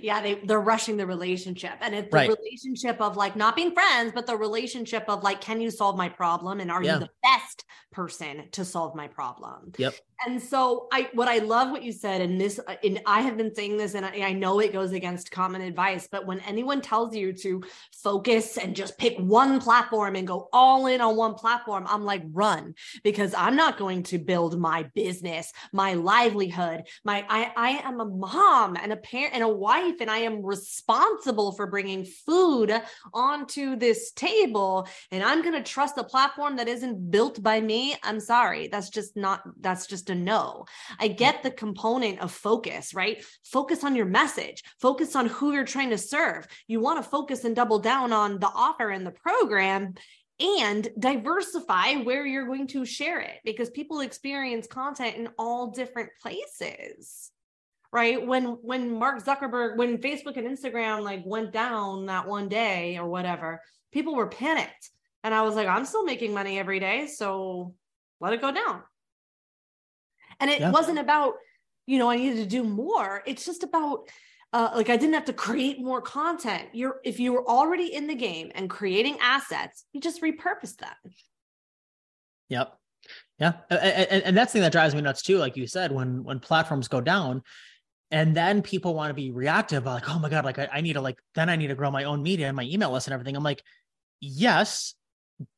Yeah. They, they're rushing the relationship, and it's the right. relationship of like not being friends, but the relationship of like, can you solve my problem? And are yeah. you the best person to solve my problem? Yep. And so I, what I love what you said, and this, and I have been saying this, and I, I know it goes against common advice, but when anyone tells you to focus and just pick one platform and go all in on one platform, I'm like, run, because I'm not going to build my business, my livelihood, my, I, I am a mom and a parent and a wife, and I am responsible for bringing food onto this table. And I'm going to trust a platform that isn't built by me. I'm sorry. That's just not, that's just to know. I get the component of focus, right? Focus on your message, focus on who you're trying to serve. You want to focus and double down on the offer and the program, and diversify where you're going to share it, because people experience content in all different places, right? When, when Mark Zuckerberg, when Facebook and Instagram like went down that one day or whatever, people were panicked. And I was like, I'm still making money every day. So let it go down. And it yeah. wasn't about, you know, I needed to do more. It's just about, uh, like, I didn't have to create more content. You're, if you were already in the game and creating assets, you just repurpose that. Yep. Yeah. And, and that's the thing that drives me nuts too. Like you said, when, when platforms go down and then people want to be reactive, like, oh my God, like I, I need to like, then I need to grow my own media and my email list and everything. I'm like, yes.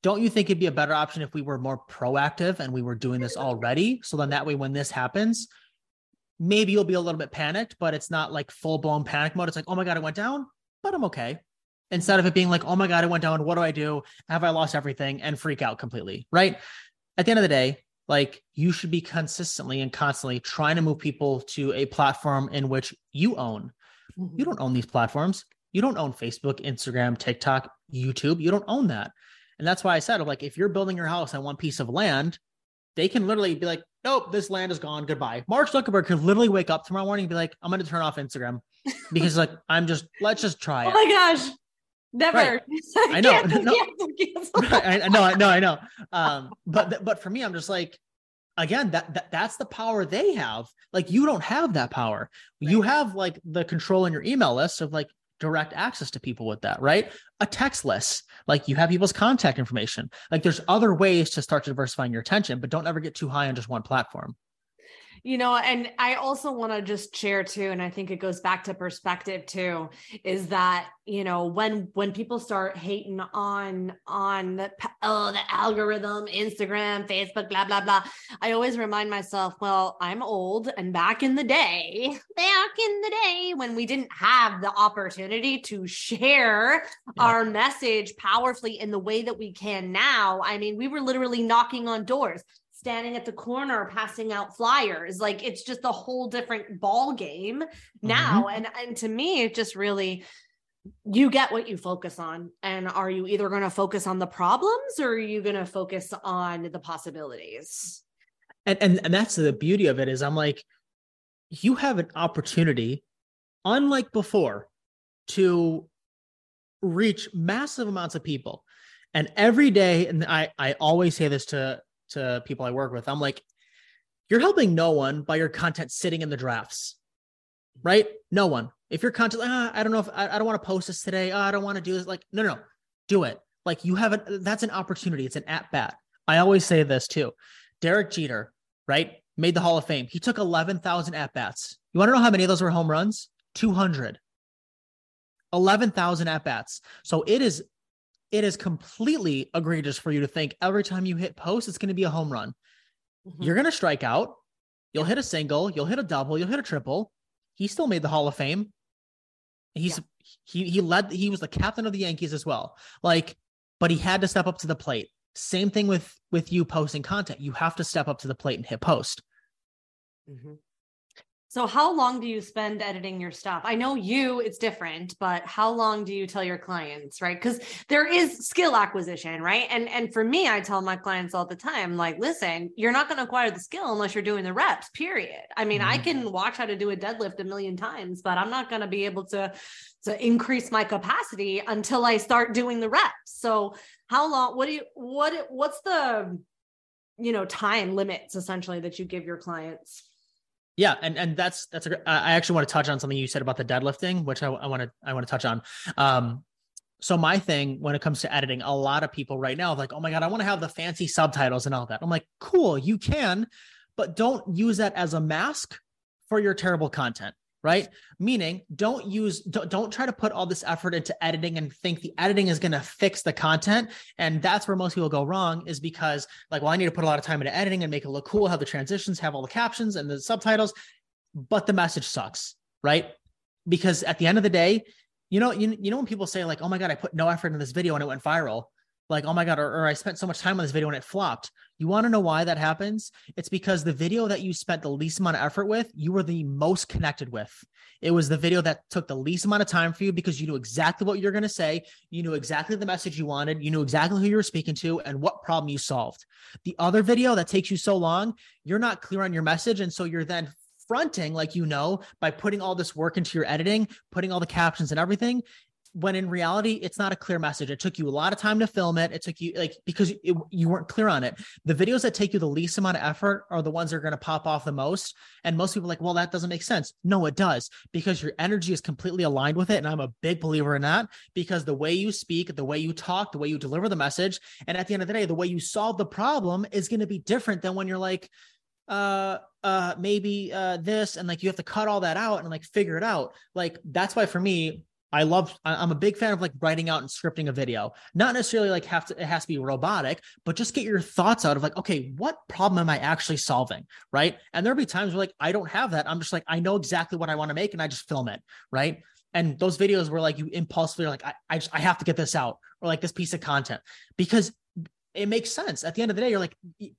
Don't you think it'd be a better option if we were more proactive and we were doing this already? So then that way, when this happens, maybe you'll be a little bit panicked, but it's not like full blown panic mode. It's like, oh my God, it went down, but I'm okay. Instead of it being like, oh my God, it went down. What do I do? Have I lost everything? And freak out completely. Right. At the end of the day, like you should be consistently and constantly trying to move people to a platform in which you own. Mm-hmm. You don't own these platforms. You don't own Facebook, Instagram, TikTok, YouTube. You don't own that. And that's why I said, like, if you're building your house on one piece of land, they can literally be like, nope, this land is gone. Goodbye. Mark Zuckerberg could literally wake up tomorrow morning and be like, I'm going to turn off Instagram because like, I'm just, let's just try it. Oh my gosh. Never. Right. I, I know. Cancel, no, cancel, cancel. Right. I know. I know. I know. Um, but, but for me, I'm just like, again, that, that that's the power they have. Like, you don't have that power. Right. You have like the control in your email list of like, direct access to people with that, right? A text list, like you have people's contact information. Like there's other ways to start diversifying your attention, but don't ever get too high on just one platform. You know, and I also want to just share too, and I think it goes back to perspective too, is that, you know, when, when people start hating on, on the, oh, the algorithm, Instagram, Facebook, blah, blah, blah. I always remind myself, well, I'm old, and back in the day, back in the day when we didn't have the opportunity to share yeah. our message powerfully in the way that we can now. I mean, we were literally knocking on doors, standing at the corner, passing out flyers. Like it's just a whole different ball game now. Mm-hmm. And, and to me, it just really, you get what you focus on. And are you either going to focus on the problems or are you going to focus on the possibilities? And, and, and that's the beauty of it is I'm like, you have an opportunity, unlike before, to reach massive amounts of people. And every day, and I, I always say this to, to people I work with, I'm like, you're helping no one by your content sitting in the drafts, right? No one. If your content, ah, I don't know if I, I don't want to post this today. Oh, I don't want to do this. Like, no, no, no, do it. Like you have a, that's an opportunity. It's an at-bat. I always say this too. Derek Jeter, right? Made the Hall of Fame. He took eleven thousand at-bats. You want to know how many of those were home runs? two hundred. eleven thousand at-bats. So it is It is completely egregious for you to think every time you hit post, it's going to be a home run. Mm-hmm. You're going to strike out. You'll hit a single. You'll hit a double. You'll hit a triple. He still made the Hall of Fame. He's yeah. he he led. He was the captain of the Yankees as well. Like, but he had to step up to the plate. Same thing with with you posting content. You have to step up to the plate and hit post. Mm-hmm. So how long do you spend editing your stuff? I know you, it's different, but how long do you tell your clients, right? Because there is skill acquisition, right? And and for me, I tell my clients all the time, like, listen, you're not going to acquire the skill unless you're doing the reps, period. I mean, mm-hmm. I can watch how to do a deadlift a million times, but I'm not going to be able to, to increase my capacity until I start doing the reps. So how long, what do you, what, what's the, you know, time limits essentially that you give your clients? Yeah. And, and that's, that's, a, I actually want to touch on something you said about the deadlifting, which I, I want to, I want to touch on. Um, so my thing, when it comes to editing, a lot of people right now are like, oh my God, I want to have the fancy subtitles and all that. I'm like, cool, you can, but don't use that as a mask for your terrible content, right? Meaning don't use, don't, don't try to put all this effort into editing and think the editing is going to fix the content. And that's where most people go wrong, is because like, well, I need to put a lot of time into editing and make it look cool, have the transitions, have all the captions and the subtitles, but the message sucks, right? Because at the end of the day, you know, you, you know, when people say like, oh my God, I put no effort into this video and it went viral, like, oh my God, or, or I spent so much time on this video and it flopped. You want to know why that happens? It's because the video that you spent the least amount of effort with, you were the most connected with. It was the video that took the least amount of time for you because you knew exactly what you're going to say. You knew exactly the message you wanted. You knew exactly who you were speaking to and what problem you solved. The other video that takes you so long, you're not clear on your message. And so you're then fronting, like, you know, by putting all this work into your editing, putting all the captions and everything, when in reality, it's not a clear message. It took you a lot of time to film it. It took you like, because it, you weren't clear on it. The videos that take you the least amount of effort are the ones that are going to pop off the most. And most people are like, well, that doesn't make sense. No, it does, because your energy is completely aligned with it. And I'm a big believer in that, because the way you speak, the way you talk, the way you deliver the message, and at the end of the day, the way you solve the problem is going to be different than when you're like, uh, uh, maybe, uh, this, and like, you have to cut all that out and like, figure it out. Like, that's why for me, I love, I'm a big fan of like writing out and scripting a video, not necessarily like have to, it has to be robotic, but just get your thoughts out of like, okay, what problem am I actually solving? Right. And there'll be times where like, I don't have that. I'm just like, I know exactly what I want to make and I just film it. Right. And those videos where like you impulsively are like, I, I just, I have to get this out, or like this piece of content, because it makes sense. At the end of the day, you're like,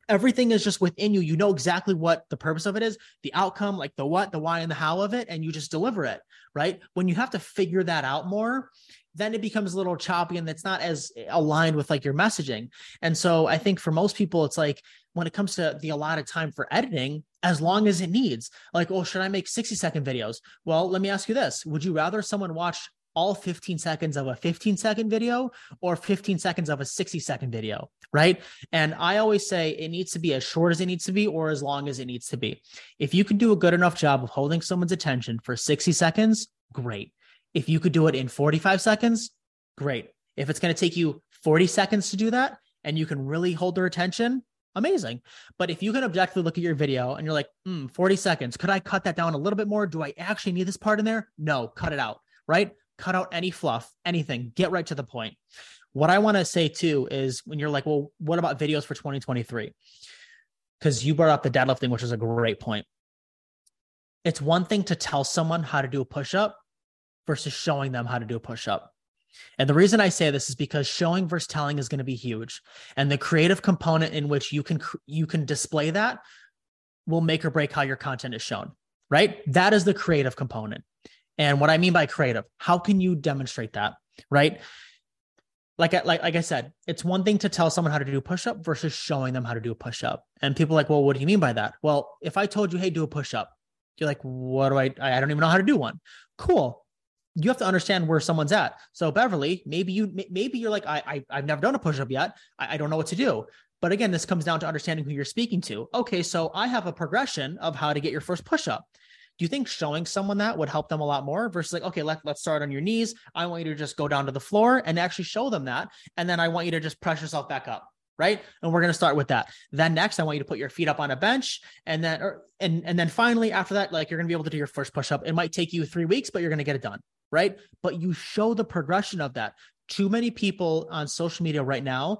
everything is just within you. You know exactly what the purpose of it is, the outcome, like the what, the why, and the how of it, and you just deliver it, right? When you have to figure that out more, then it becomes a little choppy and it's not as aligned with like your messaging. And so I think for most people, it's like, when it comes to the allotted time for editing, as long as it needs, like, oh, should I make sixty second videos? Well, let me ask you this. Would you rather someone watch all fifteen seconds of a fifteen second video or fifteen seconds of a sixty second video, right? And I always say it needs to be as short as it needs to be or as long as it needs to be. If you can do a good enough job of holding someone's attention for sixty seconds, great. If you could do it in forty-five seconds, great. If it's going to take you forty seconds to do that and you can really hold their attention, amazing. But if you can objectively look at your video and you're like, mm, forty seconds, could I cut that down a little bit more? Do I actually need this part in there? No, cut it out, right? Cut out any fluff, anything, get right to the point. What I want to say too is when you're like, well, what about videos for twenty twenty-three? Because you brought up the deadlifting, which is a great point. It's one thing to tell someone how to do a push-up versus showing them how to do a push-up. And the reason I say this is because showing versus telling is going to be huge. And the creative component in which you can, you can display that will make or break how your content is shown, right? That is the creative component. And what I mean by creative, how can you demonstrate that, right? Like, like, like I said, it's one thing to tell someone how to do a push-up versus showing them how to do a push-up. And people are like, well, what do you mean by that? Well, if I told you, hey, do a push-up, you're like, what do I, I don't even know how to do one. Cool. You have to understand where someone's at. So Beverly, maybe you, maybe you're like, I, I I've never done a push-up yet. I, I don't know what to do. But again, this comes down to understanding who you're speaking to. Okay. So I have a progression of how to get your first push-up. Do you think showing someone that would help them a lot more versus like, okay, let, let's start on your knees. I want you to just go down to the floor and actually show them that. And then I want you to just press yourself back up. Right. And we're going to start with that. Then next, I want you to put your feet up on a bench. And then, or, and, and then finally after that, like you're going to be able to do your first push-up. It might take you three weeks, but you're going to get it done. Right. But you show the progression of that. Too many people on social media right now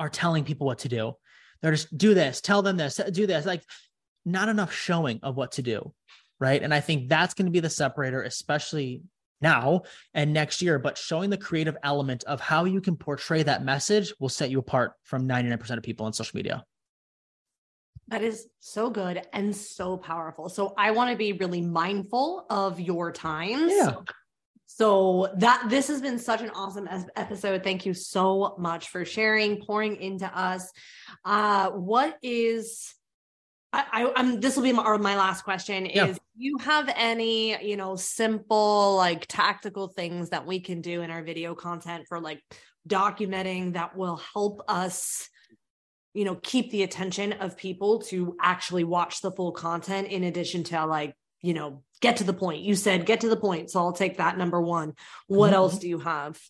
are telling people what to do. They're just do this, tell them this, do this. Like, not enough showing of what to do, right? And I think that's going to be the separator, especially now and next year, but showing the creative element of how you can portray that message will set you apart from ninety-nine percent of people on social media. That is so good and so powerful. So I want to be really mindful of your time. Yeah. So, so that this has been such an awesome episode. Thank you so much for sharing, pouring into us. Uh, what is, I, I, I'm, this will be my, or my last question is, yeah. you have any, you know, simple, like tactical things that we can do in our video content for like documenting that will help us, you know, keep the attention of people to actually watch the full content in addition to like, you know, get to the point. You said, get to the point. So I'll take that number one. What mm-hmm. else do you have?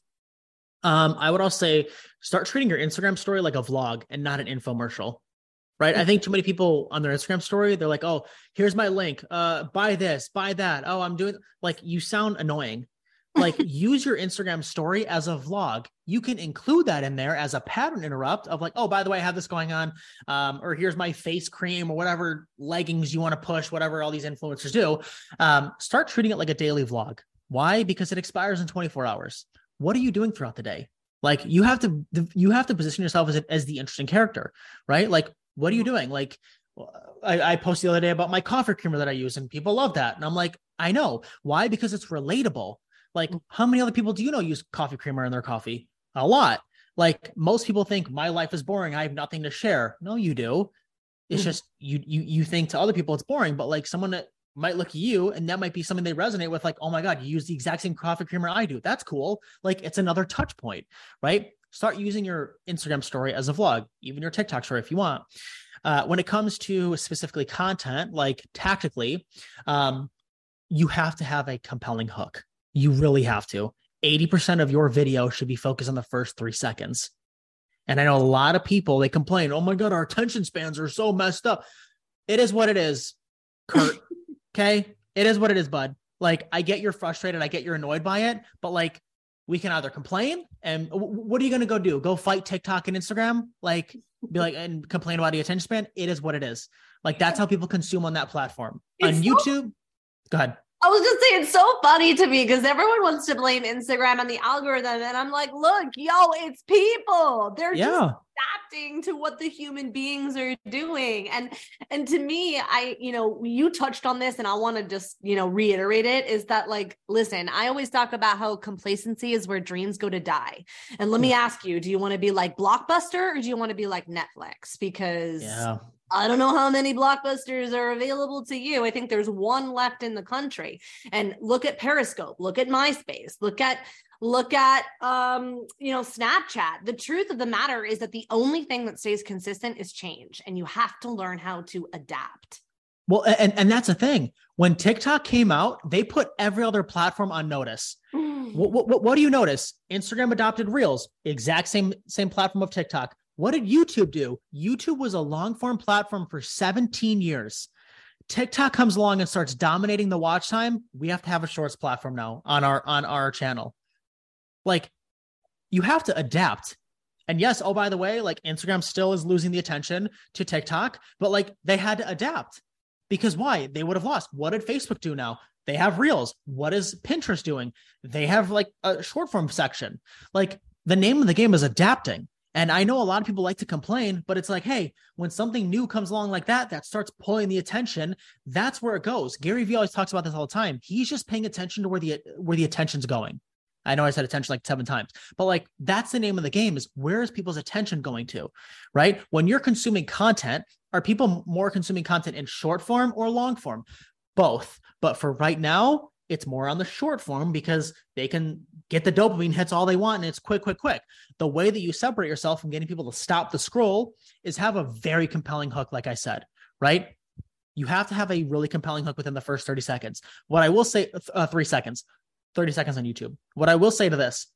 Um, I would also say, start treating your Instagram story like a vlog and not an infomercial. Right. I think too many people on their Instagram story, they're like, oh, here's my link. Uh, buy this, buy that. Oh, I'm doing like, you sound annoying. Like use your Instagram story as a vlog. You can include that in there as a pattern interrupt of like, oh, by the way, I have this going on. Um, or here's my face cream or whatever leggings you want to push, whatever all these influencers do. Um, start treating it like a daily vlog. Why? Because it expires in twenty-four hours. What are you doing throughout the day? Like you have to, you have to position yourself as, as the interesting character, right? Like, what are you doing? Like I, I posted the other day about my coffee creamer that I use and people love that. And I'm like, I know. Why? Because it's relatable. Like how many other people do you know use coffee creamer in their coffee? A lot. Like most people think my life is boring. I have nothing to share. No, you do. It's mm-hmm. just, you, you, you think to other people it's boring, but like someone that might look at you and that might be something they resonate with. Like, oh my God, you use the exact same coffee creamer I do. That's cool. Like it's another touch point, right? Start using your Instagram story as a vlog, even your TikTok story if you want. Uh, when it comes to specifically content, like tactically, um, you have to have a compelling hook. You really have to. eighty percent of your video should be focused on the first three seconds. And I know a lot of people, they complain, oh my God, our attention spans are so messed up. It is what it is, Kurt. Okay? It is what it is, bud. Like, I get you're frustrated. I get you're annoyed by it, but like, we can either complain and what are you going to go do? Go fight TikTok and Instagram? Like be like, and complain about the attention span. It is what it is. Like that's how people consume on that platform. It's on so- YouTube. Go ahead. I was just saying, it's so funny to me because everyone wants to blame Instagram and the algorithm. And I'm like, look, yo, it's people. They're yeah. just adapting to what the human beings are doing. And, and to me, I, you know, you touched on this and I want to just, you know, reiterate it is that like, listen, I always talk about how complacency is where dreams go to die. And let me ask you, do you want to be like Blockbuster or do you want to be like Netflix? Because yeah. I don't know how many Blockbusters are available to you. I think there's one left in the country. And look at Periscope, look at MySpace, look at, look at, um, you know, Snapchat. The truth of the matter is that the only thing that stays consistent is change. And you have to learn how to adapt. Well, and, and that's the thing. When TikTok came out, they put every other platform on notice. what, what, what do you notice? Instagram adopted Reels, exact same, same platform of TikTok. What did YouTube do? YouTube was a long form platform for seventeen years. TikTok comes along and starts dominating the watch time. We have to have a shorts platform now on our, on our channel. Like you have to adapt. And yes. Oh, by the way, like Instagram still is losing the attention to TikTok, but like they had to adapt because why? They would have lost. What did Facebook do now? They have Reels. What is Pinterest doing? They have like a short form section. Like the name of the game is adapting. And I know a lot of people like to complain, but it's like, hey, when something new comes along like that, that starts pulling the attention, that's where it goes. Gary Vee always talks about this all the time. He's just paying attention to where the, where the attention's going. I know I said attention like seven times, but like, that's the name of the game is where is people's attention going to, right? When you're consuming content, are people more consuming content in short form or long form? Both. But for right now, it's more on the short form because they can get the dopamine hits all they want. And it's quick, quick, quick. The way that you separate yourself from getting people to stop the scroll is have a very compelling hook. Like I said, right? You have to have a really compelling hook within the first thirty seconds. What I will say, uh, three seconds, thirty seconds on YouTube. What I will say to this,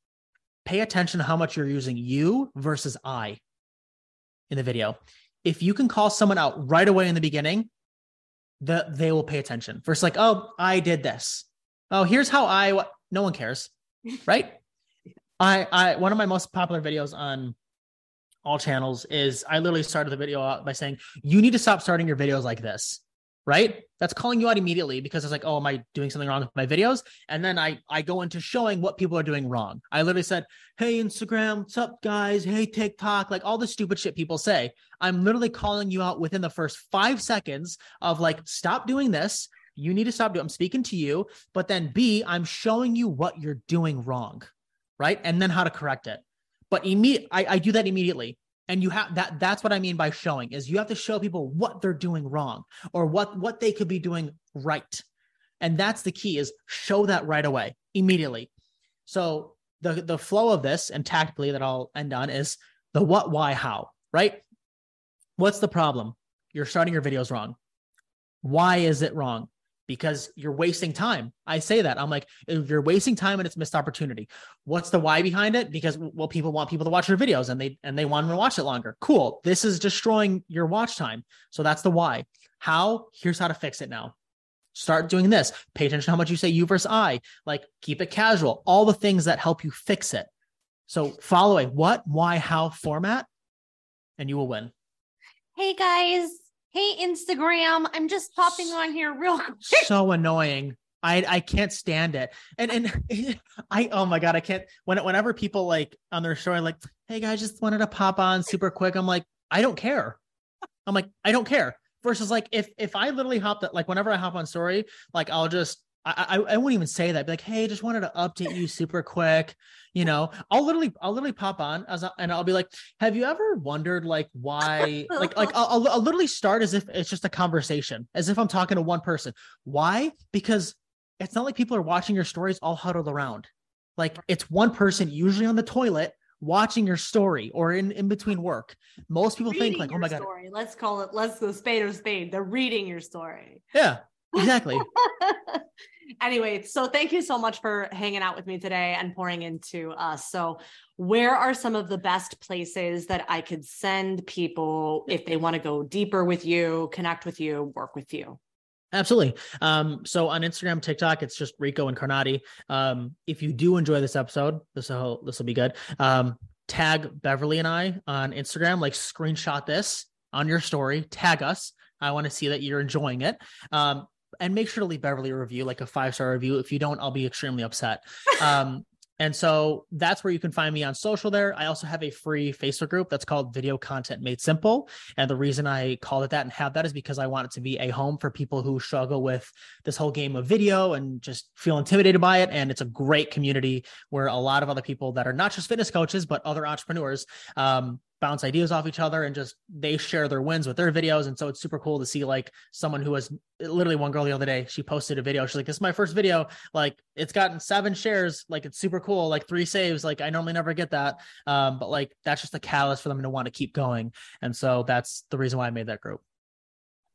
pay attention to how much you're using you versus I in the video. If you can call someone out right away in the beginning, the, they will pay attention. First, like, oh, I did this. Oh, here's how I, w-. No one cares, right? I, I, one of my most popular videos on all channels is I literally started the video out by saying, you need to stop starting your videos like this, right? That's calling you out immediately because it's like, oh, am I doing something wrong with my videos? And then I, I go into showing what people are doing wrong. I literally said, hey, Instagram, what's up, guys? Hey, TikTok, like all the stupid shit people say. I'm literally calling you out within the first five seconds of like, stop doing this. You need to stop doing, I'm speaking to you. But then B, I'm showing you what you're doing wrong, right? And then how to correct it. But immediately, I do that immediately. And you have that, that's what I mean by showing, is you have to show people what they're doing wrong or what, what they could be doing right. And that's the key, is show that right away, immediately. So the, the flow of this, and tactically that I'll end on, is the what, why, how, right? What's the problem? You're starting your videos wrong. Why is it wrong? Because you're wasting time. I say that. I'm like, you're wasting time and it's missed opportunity. What's the why behind it? Because, well, people want people to watch your videos and they, and they want them to watch it longer. Cool. This is destroying your watch time. So that's the why. How? Here's how to fix it now. Start doing this. Pay attention to how much you say you versus I. Like, keep it casual. All the things that help you fix it. So follow a what, why, how format, and you will win. Hey, guys. Hey, Instagram, I'm just popping on here real quick. So annoying. I I can't stand it. And and I, oh my God, I can't. When, whenever people like on their story, like, hey guys, just wanted to pop on super quick. I'm like, I don't care. I'm like, I don't care. Versus like, if, if I literally hop that, like whenever I hop on story, like I'll just, I, I, I won't even say that. Be like, hey, just wanted to update you super quick. You know, I'll literally, I'll literally pop on as I, and I'll be like, have you ever wondered like why, like, like I'll, I'll, I'll literally start as if it's just a conversation, as if I'm talking to one person. Why? Because it's not like people are watching your stories all huddled around. Like it's one person usually on the toilet watching your story or in, in between work. Most people reading think like, oh my God, story. Let's call it, let's go spade or spade. They're reading your story. Yeah. Exactly. Anyway, so thank you so much for hanging out with me today and pouring into us. So where are some of the best places that I could send people if they want to go deeper with you, connect with you, work with you? Absolutely. Um, so on Instagram, TikTok, it's just Rico Incarnati. Um, if you do enjoy this episode, this will, this will be good. Um, tag Beverly and I on Instagram, like screenshot this on your story, tag us. I want to see that you're enjoying it. Um, and make sure to leave Beverly a review, like a five-star review. If you don't, I'll be extremely upset. Um, and so that's where you can find me on social there. I also have a free Facebook group that's called Video Content Made Simple. And the reason I call it that and have that is because I want it to be a home for people who struggle with this whole game of video and just feel intimidated by it. And it's a great community where a lot of other people that are not just fitness coaches, but other entrepreneurs, um, bounce ideas off each other and just, they share their wins with their videos. And so it's super cool to see like someone who has literally, one girl the other day, she posted a video. She's like, this is my first video. Like it's gotten seven shares. Like it's super cool. Like three saves. Like I normally never get that. Um, but like, that's just a catalyst for them to want to keep going. And so that's the reason why I made that group.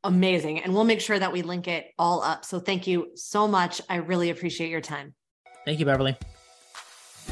Amazing. And we'll make sure that we link it all up. So thank you so much. I really appreciate your time. Thank you, Beverly.